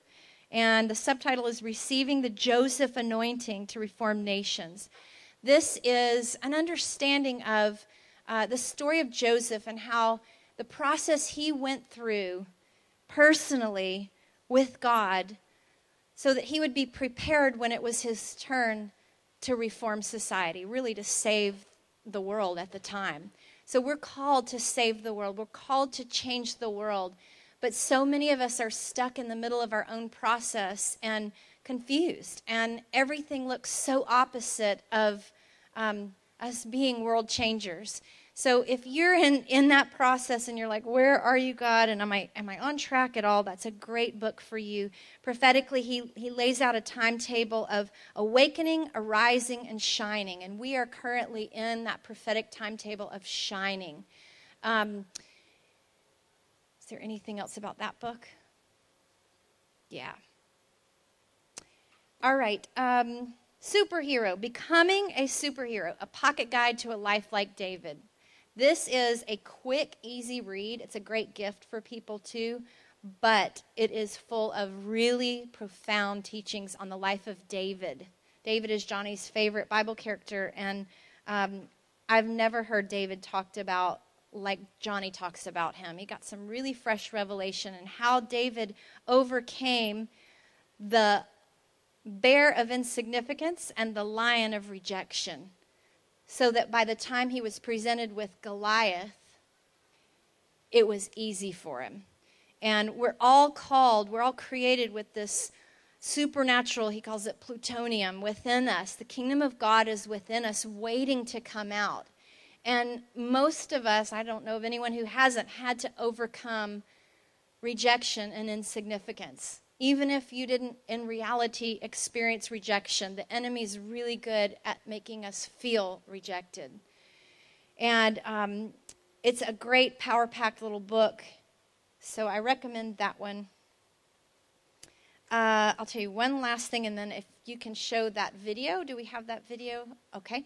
and the subtitle is Receiving the Joseph Anointing to Reform Nations. This is an understanding of uh, the story of Joseph and how the process he went through personally with God so that he would be prepared when it was his turn to reform society, really to save the world at the time. So we're called to save the world. We're called to change the world. But so many of us are stuck in the middle of our own process and confused, and everything looks so opposite of um, us being world changers. So if you're in, in that process and you're like, where are you, God, and am I, am I on track at all, that's a great book for you. Prophetically, he, he lays out a timetable of awakening, arising, and shining, and we are currently in that prophetic timetable of shining. Um, is there anything else about that book? Yeah. All right, um, superhero, becoming a superhero, a pocket guide to a life like David. This is a quick, easy read. It's a great gift for people too, but it is full of really profound teachings on the life of David. David is Johnny's favorite Bible character, and um, I've never heard David talked about like Johnny talks about him. He got some really fresh revelation and how David overcame the bear of insignificance and the lion of rejection, so that by the time he was presented with Goliath, it was easy for him. And we're all called, we're all created with this supernatural, he calls it plutonium, within us. The kingdom of God is within us, waiting to come out. And most of us, I don't know of anyone who hasn't had to overcome rejection and insignificance. Even if you didn't, in reality, experience rejection, the enemy's really good at making us feel rejected. And um, it's a great power-packed little book, so I recommend that one. Uh, I'll tell you one last thing, and then if you can show that video. Do we have that video? Okay.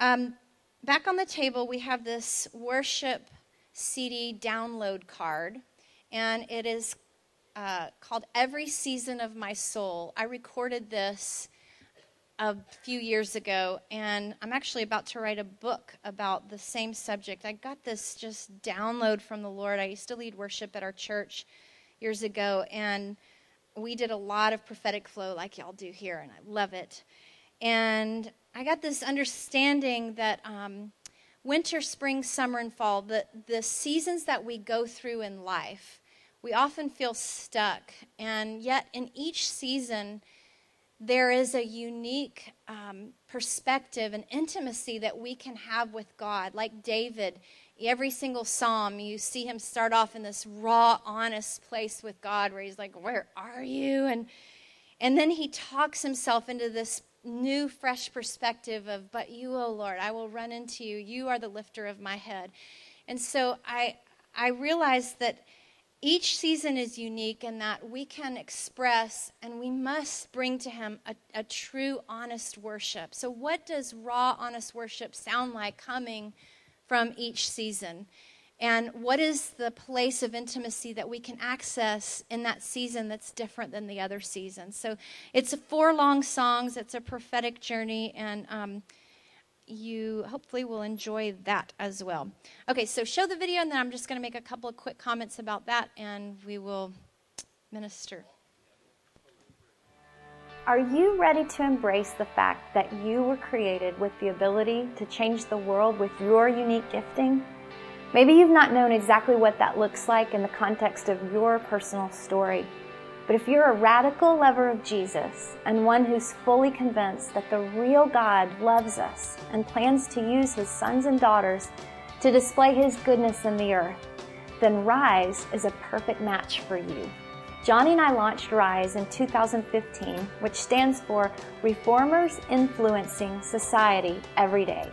Um, back on the table, we have this worship C D download card, and it is Uh, called Every Season of My Soul. I recorded this a few years ago, and I'm actually about to write a book about the same subject. I got this just download from the Lord. I used to lead worship at our church years ago, and we did a lot of prophetic flow like y'all do here, and I love it. And I got this understanding that um, winter, spring, summer, and fall, the, the seasons that we go through in life, we often feel stuck, and yet in each season, there is a unique um, perspective and intimacy that we can have with God. Like David, every single psalm, you see him start off in this raw, honest place with God where he's like, where are you? And, and then he talks himself into this new, fresh perspective of, but you, O Lord, I will run into you. You are the lifter of my head. And so I, I realized that each season is unique and that we can express and we must bring to him a, a true, honest worship. So what does raw, honest worship sound like coming from each season? And what is the place of intimacy that we can access in that season that's different than the other season? So it's four long songs. It's a prophetic journey, and um, you hopefully will enjoy that as well. Okay, so show the video, and then I'm just going to make a couple of quick comments about that, and we will minister. Are you ready to embrace the fact that you were created with the ability to change the world with your unique gifting? Maybe you've not known exactly what that looks like in the context of your personal story, but if you're a radical lover of Jesus and one who's fully convinced that the real God loves us and plans to use his sons and daughters to display his goodness in the earth, then Rise is a perfect match for you. Johnny and I launched Rise in two thousand fifteen, which stands for Reformers Influencing Society Every Day.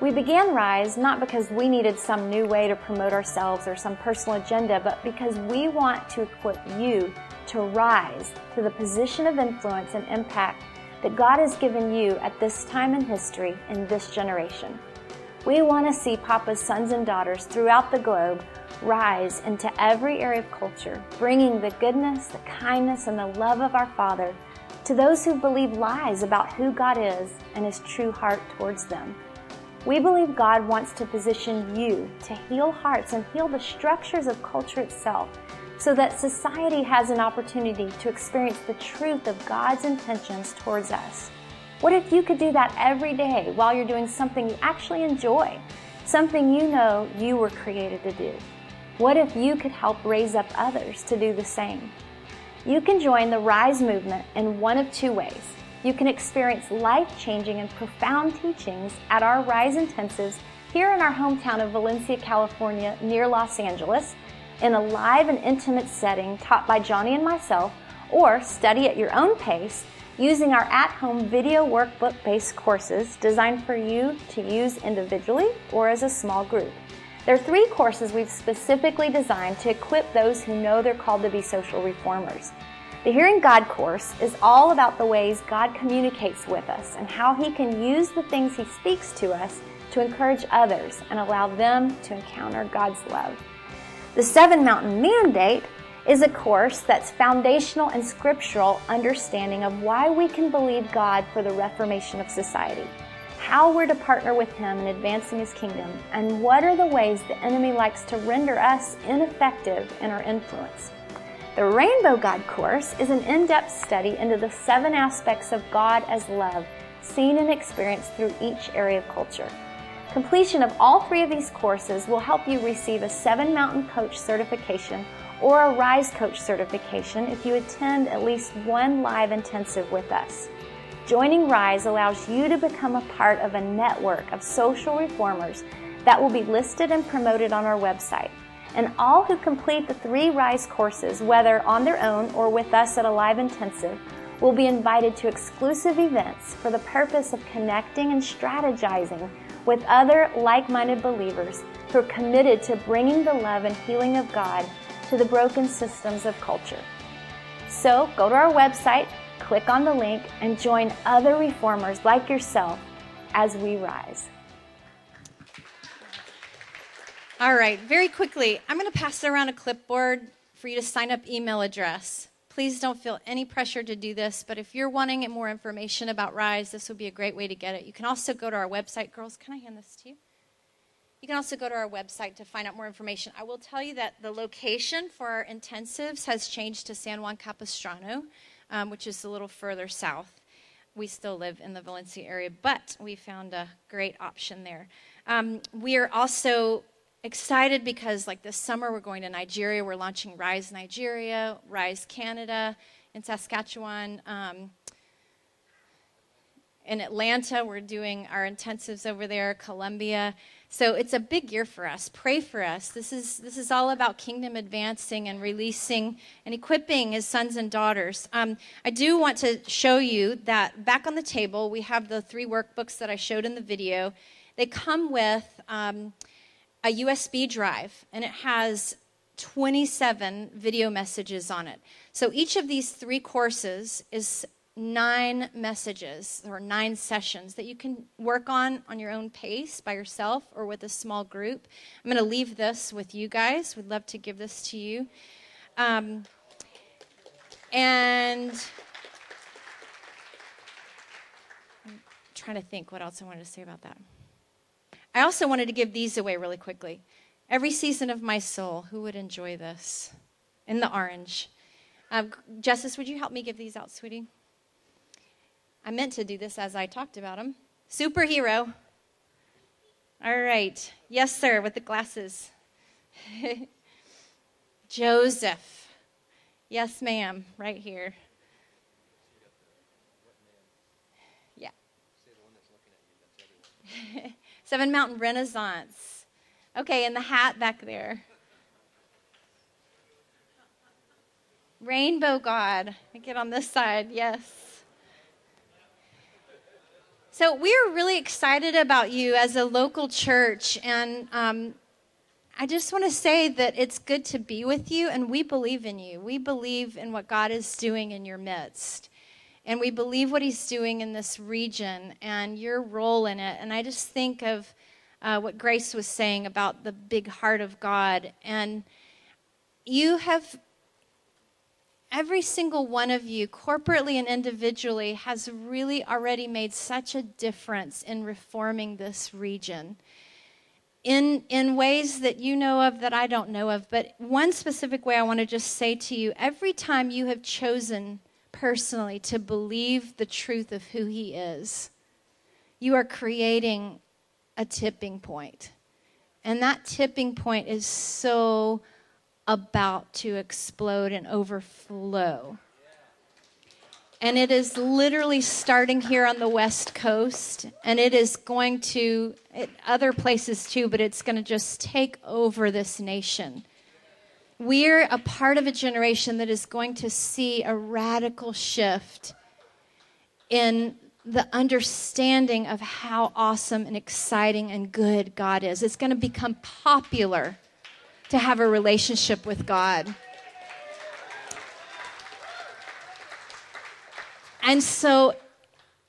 We began Rise not because we needed some new way to promote ourselves or some personal agenda, but because we want to equip you to rise to the position of influence and impact that God has given you at this time in history in this generation. We want to see Papa's sons and daughters throughout the globe rise into every area of culture, bringing the goodness, the kindness, and the love of our Father to those who believe lies about who God is and his true heart towards them. We believe God wants to position you to heal hearts and heal the structures of culture itself so that society has an opportunity to experience the truth of God's intentions towards us. What if you could do that every day while you're doing something you actually enjoy, something you know you were created to do? What if you could help raise up others to do the same? You can join the Rise movement in one of two ways. You can experience life-changing and profound teachings at our Rise Intensives here in our hometown of Valencia, California, near Los Angeles, in a live and intimate setting taught by Johnny and myself, or study at your own pace using our at-home video workbook-based courses designed for you to use individually or as a small group. There are three courses we've specifically designed to equip those who know they're called to be social reformers. The Hearing God course is all about the ways God communicates with us and how he can use the things he speaks to us to encourage others and allow them to encounter God's love. The Seven Mountain Mandate is a course that's foundational and scriptural understanding of why we can believe God for the reformation of society, how we're to partner with him in advancing his kingdom, and what are the ways the enemy likes to render us ineffective in our influence. The Rainbow God course is an in-depth study into the seven aspects of God as love, seen and experienced through each area of culture. Completion of all three of these courses will help you receive a Seven Mountain Coach certification or a Rise Coach certification if you attend at least one live intensive with us. Joining Rise allows you to become a part of a network of social reformers that will be listed and promoted on our website. And all who complete the three Rise courses, whether on their own or with us at a live intensive, will be invited to exclusive events for the purpose of connecting and strategizing with other like-minded believers who are committed to bringing the love and healing of God to the broken systems of culture. So go to our website, click on the link, and join other reformers like yourself as we rise. All right, very quickly, I'm going to pass around a clipboard for you to sign up email address. Please don't feel any pressure to do this, but if you're wanting more information about Rise, this would be a great way to get it. You can also go to our website. Girls, can I hand this to you? You can also go to our website to find out more information. I will tell you that the location for our intensives has changed to San Juan Capistrano, um, which is a little further south. We still live in the Valencia area, but we found a great option there. Um, we are also excited because, like, this summer we're going to Nigeria. We're launching Rise Nigeria, Rise Canada in Saskatchewan, um, in Atlanta. We're doing our intensives over there, Columbia. So it's a big year for us. Pray for us. This is this is all about kingdom advancing and releasing and equipping his sons and daughters. Um, I do want to show you that back on the table, we have the three workbooks that I showed in the video. They come with um, a U S B drive, and it has twenty-seven video messages on it. So each of these three courses is nine messages or nine sessions that you can work on on your own pace by yourself or with a small group. I'm going to leave this with you guys. We'd love to give this to you. Um, and I'm trying to think what else I wanted to say about that. I also wanted to give these away really quickly. Every Season of My Soul. Who would enjoy this? In the orange. Um, Justice, would you help me give these out, sweetie? I meant to do this as I talked about them. Superhero. All right. Yes, sir, with the glasses. Joseph. Yes, ma'am, right here. Yeah. Seven Mountain Renaissance. Okay, and the hat back there. Rainbow God. Get on this side, yes. So we're really excited about you as a local church, and um, I just want to say that it's good to be with you, and we believe in you. We believe in what God is doing in your midst, and we believe what he's doing in this region and your role in it. And I just think of uh, what Grace was saying about the big heart of God, and you have... Every single one of you, corporately and individually, has really already made such a difference in reforming this region in, in ways that you know of that I don't know of. But one specific way I want to just say to you, every time you have chosen personally to believe the truth of who he is, you are creating a tipping point. And that tipping point is so about to explode and overflow. And it is literally starting here on the West Coast, and it is going to it, other places too, but it's going to just take over this nation. We're a part of a generation that is going to see a radical shift in the understanding of how awesome and exciting and good God is. It's going to become popular to have a relationship with God. And so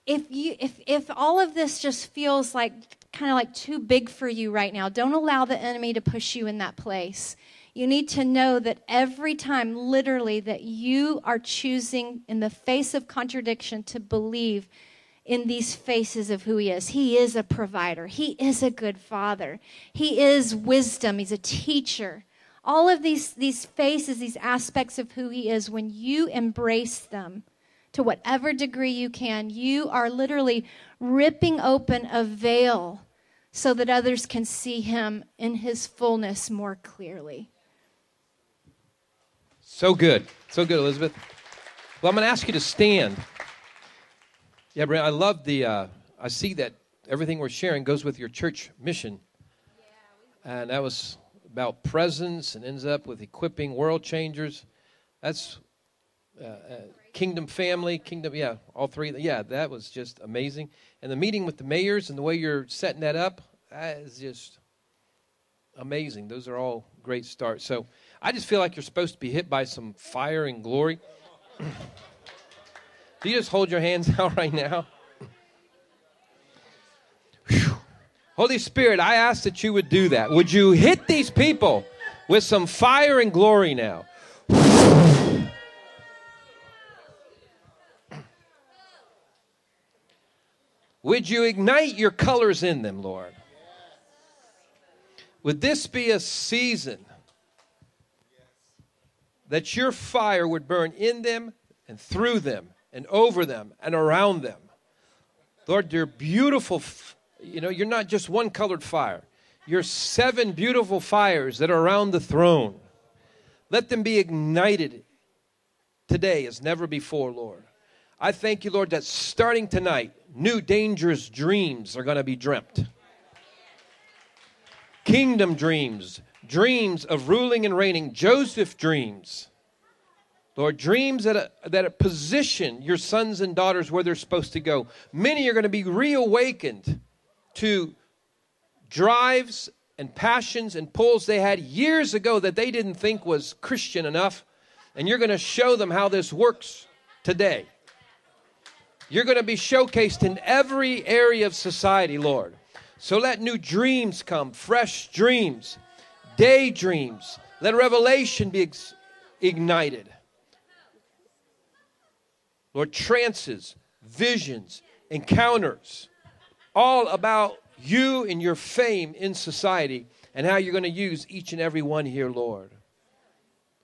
if you if if all of this just feels like kind of like too big for you right now, don't allow the enemy to push you in that place. You need to know that every time, literally, that you are choosing in the face of contradiction to believe in these faces of who he is. He is a provider. He is a good father. He is wisdom. He's a teacher. All of these, these faces, these aspects of who he is, when you embrace them to whatever degree you can, you are literally ripping open a veil so that others can see him in his fullness more clearly. So good. So good, Elizabeth. Well, I'm going to ask you to stand. Yeah, Brent, I love the, uh, I see that everything we're sharing goes with your church mission. And that was about presence and ends up with equipping world changers. That's uh, uh, kingdom family, kingdom, yeah, all three. Yeah, that was just amazing. And the meeting with the mayors and the way you're setting that up, that is just amazing. Those are all great starts. So I just feel like you're supposed to be hit by some fire and glory. You just hold your hands out right now. Whew. Holy Spirit, I ask that you would do that. Would you hit these people with some fire and glory now? Whew. Would you ignite your colors in them, Lord? Would this be a season that your fire would burn in them and through them? And over them and around them. Lord, you're beautiful. You know, you're not just one colored fire. You're seven beautiful fires that are around the throne. Let them be ignited today as never before, Lord. I thank you, Lord, that starting tonight, New dangerous dreams are going to be dreamt. Kingdom dreams. Dreams of ruling and reigning. Joseph dreams. Lord, dreams that, that position your sons and daughters where they're supposed to go. Many are going to be reawakened to drives and passions and pulls they had years ago that they didn't think was Christian enough. And you're going to show them how this works today. You're going to be showcased in every area of society, Lord. So let new dreams come, fresh dreams, daydreams. Let revelation be ignited. Lord, trances, visions, encounters, all about you and your fame in society and how you're going to use each and every one here, Lord.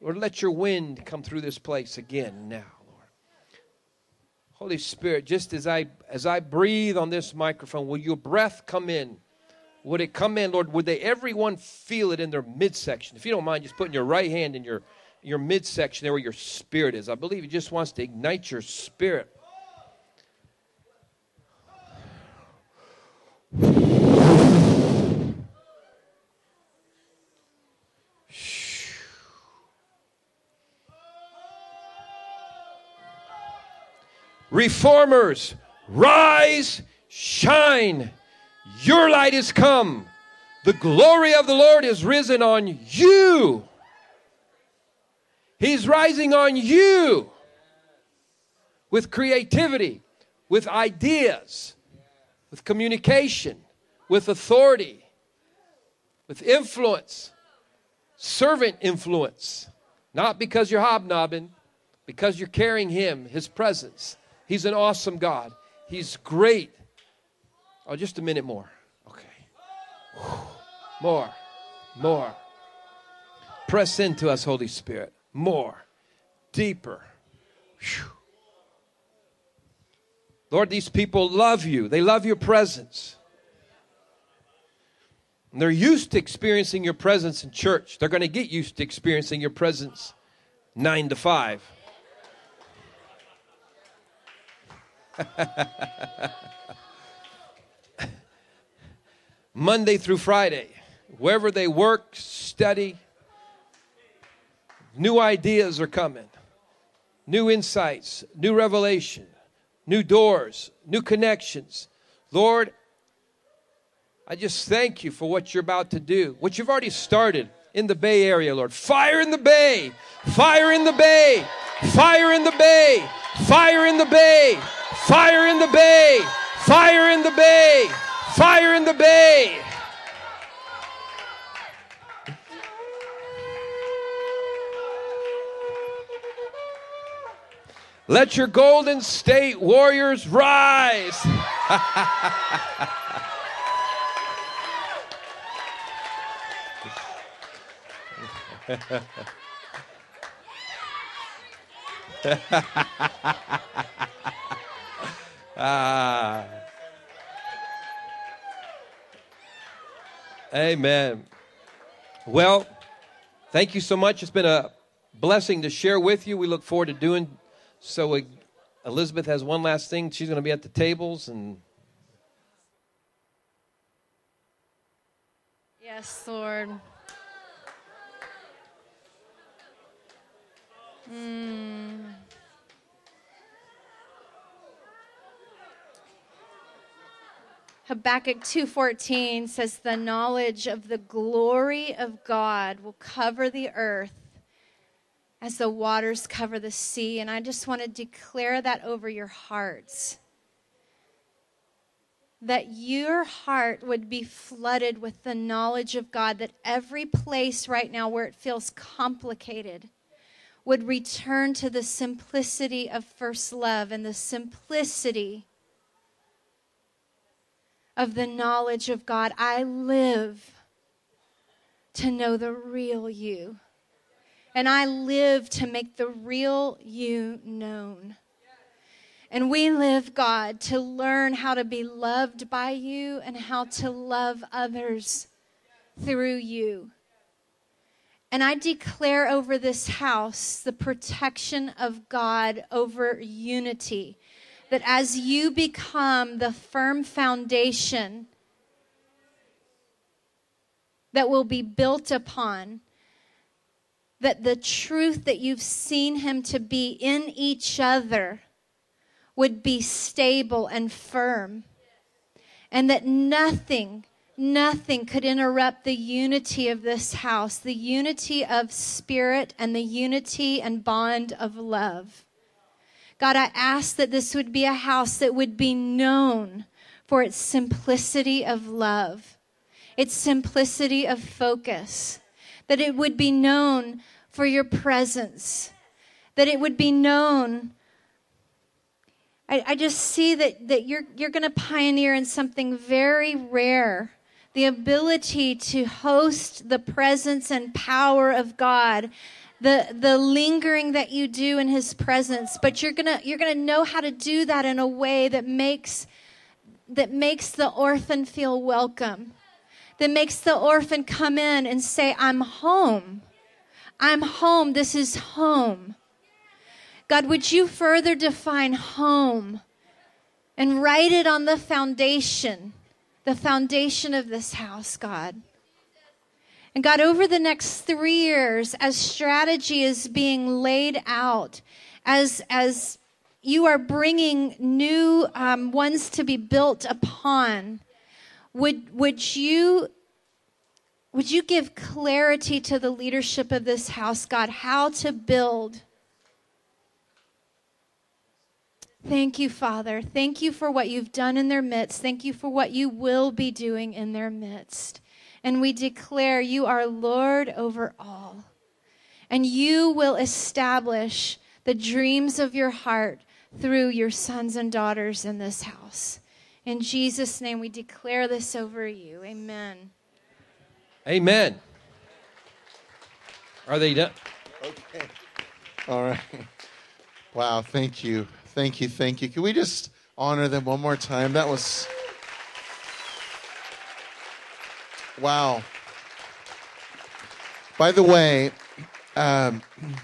Lord, let your wind come through this place again now, Lord. Holy Spirit, just as I as I breathe on this microphone, will your breath come in? Would it come in, Lord? Would they everyone feel it in their midsection? If you don't mind, just putting your right hand in your your midsection there where your spirit is. I believe he just wants to ignite your spirit. Reformers, rise, shine. Your light is come. The glory of the Lord is risen on you. He's rising on you with creativity, with ideas, with communication, with authority, with influence, servant influence. Not because you're hobnobbing, because you're carrying him, his presence. He's an awesome God. He's great. Oh, just a minute more. Okay. Whew. More, more. Press into us, Holy Spirit. More, deeper. Whew. Lord, these people love you. They love your presence. And they're used to experiencing your presence in church. They're going to get used to experiencing your presence nine to five. Monday through Friday, wherever they work, study, new ideas are coming, new insights, new revelation, new doors, new connections. Lord, I just thank you for what you're about to do, what you've already started in the Bay Area, Lord. Fire in the Bay, fire in the Bay, fire in the Bay, fire in the Bay, fire in the Bay, fire in the Bay, fire in the Bay. Let your Golden State Warriors rise. Ah. Amen. Well, thank you so much. It's been a blessing to share with you. We look forward to doing so. We, Elizabeth has one last thing. She's going to be at the tables. And yes, Lord. Mm. Habakkuk two fourteen says, the knowledge of the glory of God will cover the earth as the waters cover the sea. And I just want to declare that over your hearts. That your heart would be flooded with the knowledge of God. That every place right now where it feels complicated would return to the simplicity of first love and the simplicity of the knowledge of God. I live to know the real you. And I live to make the real you known. And we live, God, to learn how to be loved by you and how to love others through you. And I declare over this house the protection of God over unity that as you become the firm foundation that will be built upon, that the truth that you've seen him to be in each other would be stable and firm. And that nothing, nothing could interrupt the unity of this house, the unity of spirit and the unity and bond of love. God, I ask that this would be a house that would be known for its simplicity of love, its simplicity of focus, that it would be known for your presence, that it would be known. I, I just see that, that you're, you're going to pioneer in something very rare, the ability to host the presence and power of God, the, the lingering that you do in his presence. But you're going to, you're going to know how to do that in a way that makes, that makes the orphan feel welcome, that makes the orphan come in and say, I'm home. I'm home. This is home. God, would you further define home and write it on the foundation, the foundation of this house, God. And God, over the next three years, as strategy is being laid out, as, as you are bringing new um, ones to be built upon, Would would you would you give clarity to the leadership of this house, God, how to build? Thank you, Father. Thank you for what you've done in their midst. Thank you for what you will be doing in their midst. And we declare you are Lord over all. And you will establish the dreams of your heart through your sons and daughters in this house. In Jesus' name, we declare this over you. Amen. Amen. Are they done? Okay. All right. Wow. Thank you. Thank you. Thank you. Can we just honor them one more time? That was... wow. By the way, um,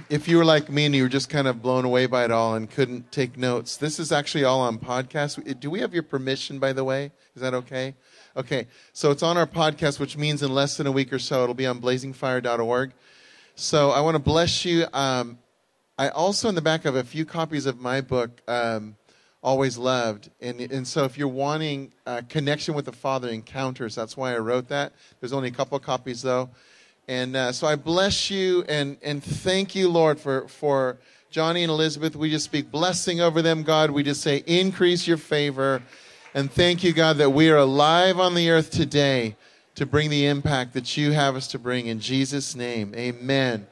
if you were like me and you were just kind of blown away by it all and couldn't take notes, this is actually all on podcast. Do we have your permission, by the way? Is that okay? Okay. So it's on our podcast, which means in less than a week or so, it'll be on blazing fire dot org. So I want to bless you. Um, I also, in the back, have a few copies of my book, um, Always Loved. And, and so if you're wanting a connection with the Father, encounters, that's why I wrote that. There's only a couple copies, though. And uh, so I bless you and, and thank you, Lord, for, for Johnny and Elizabeth. We just speak blessing over them, God. We just say increase your favor. And thank you, God, that we are alive on the earth today to bring the impact that you have us to bring. In Jesus' name, amen.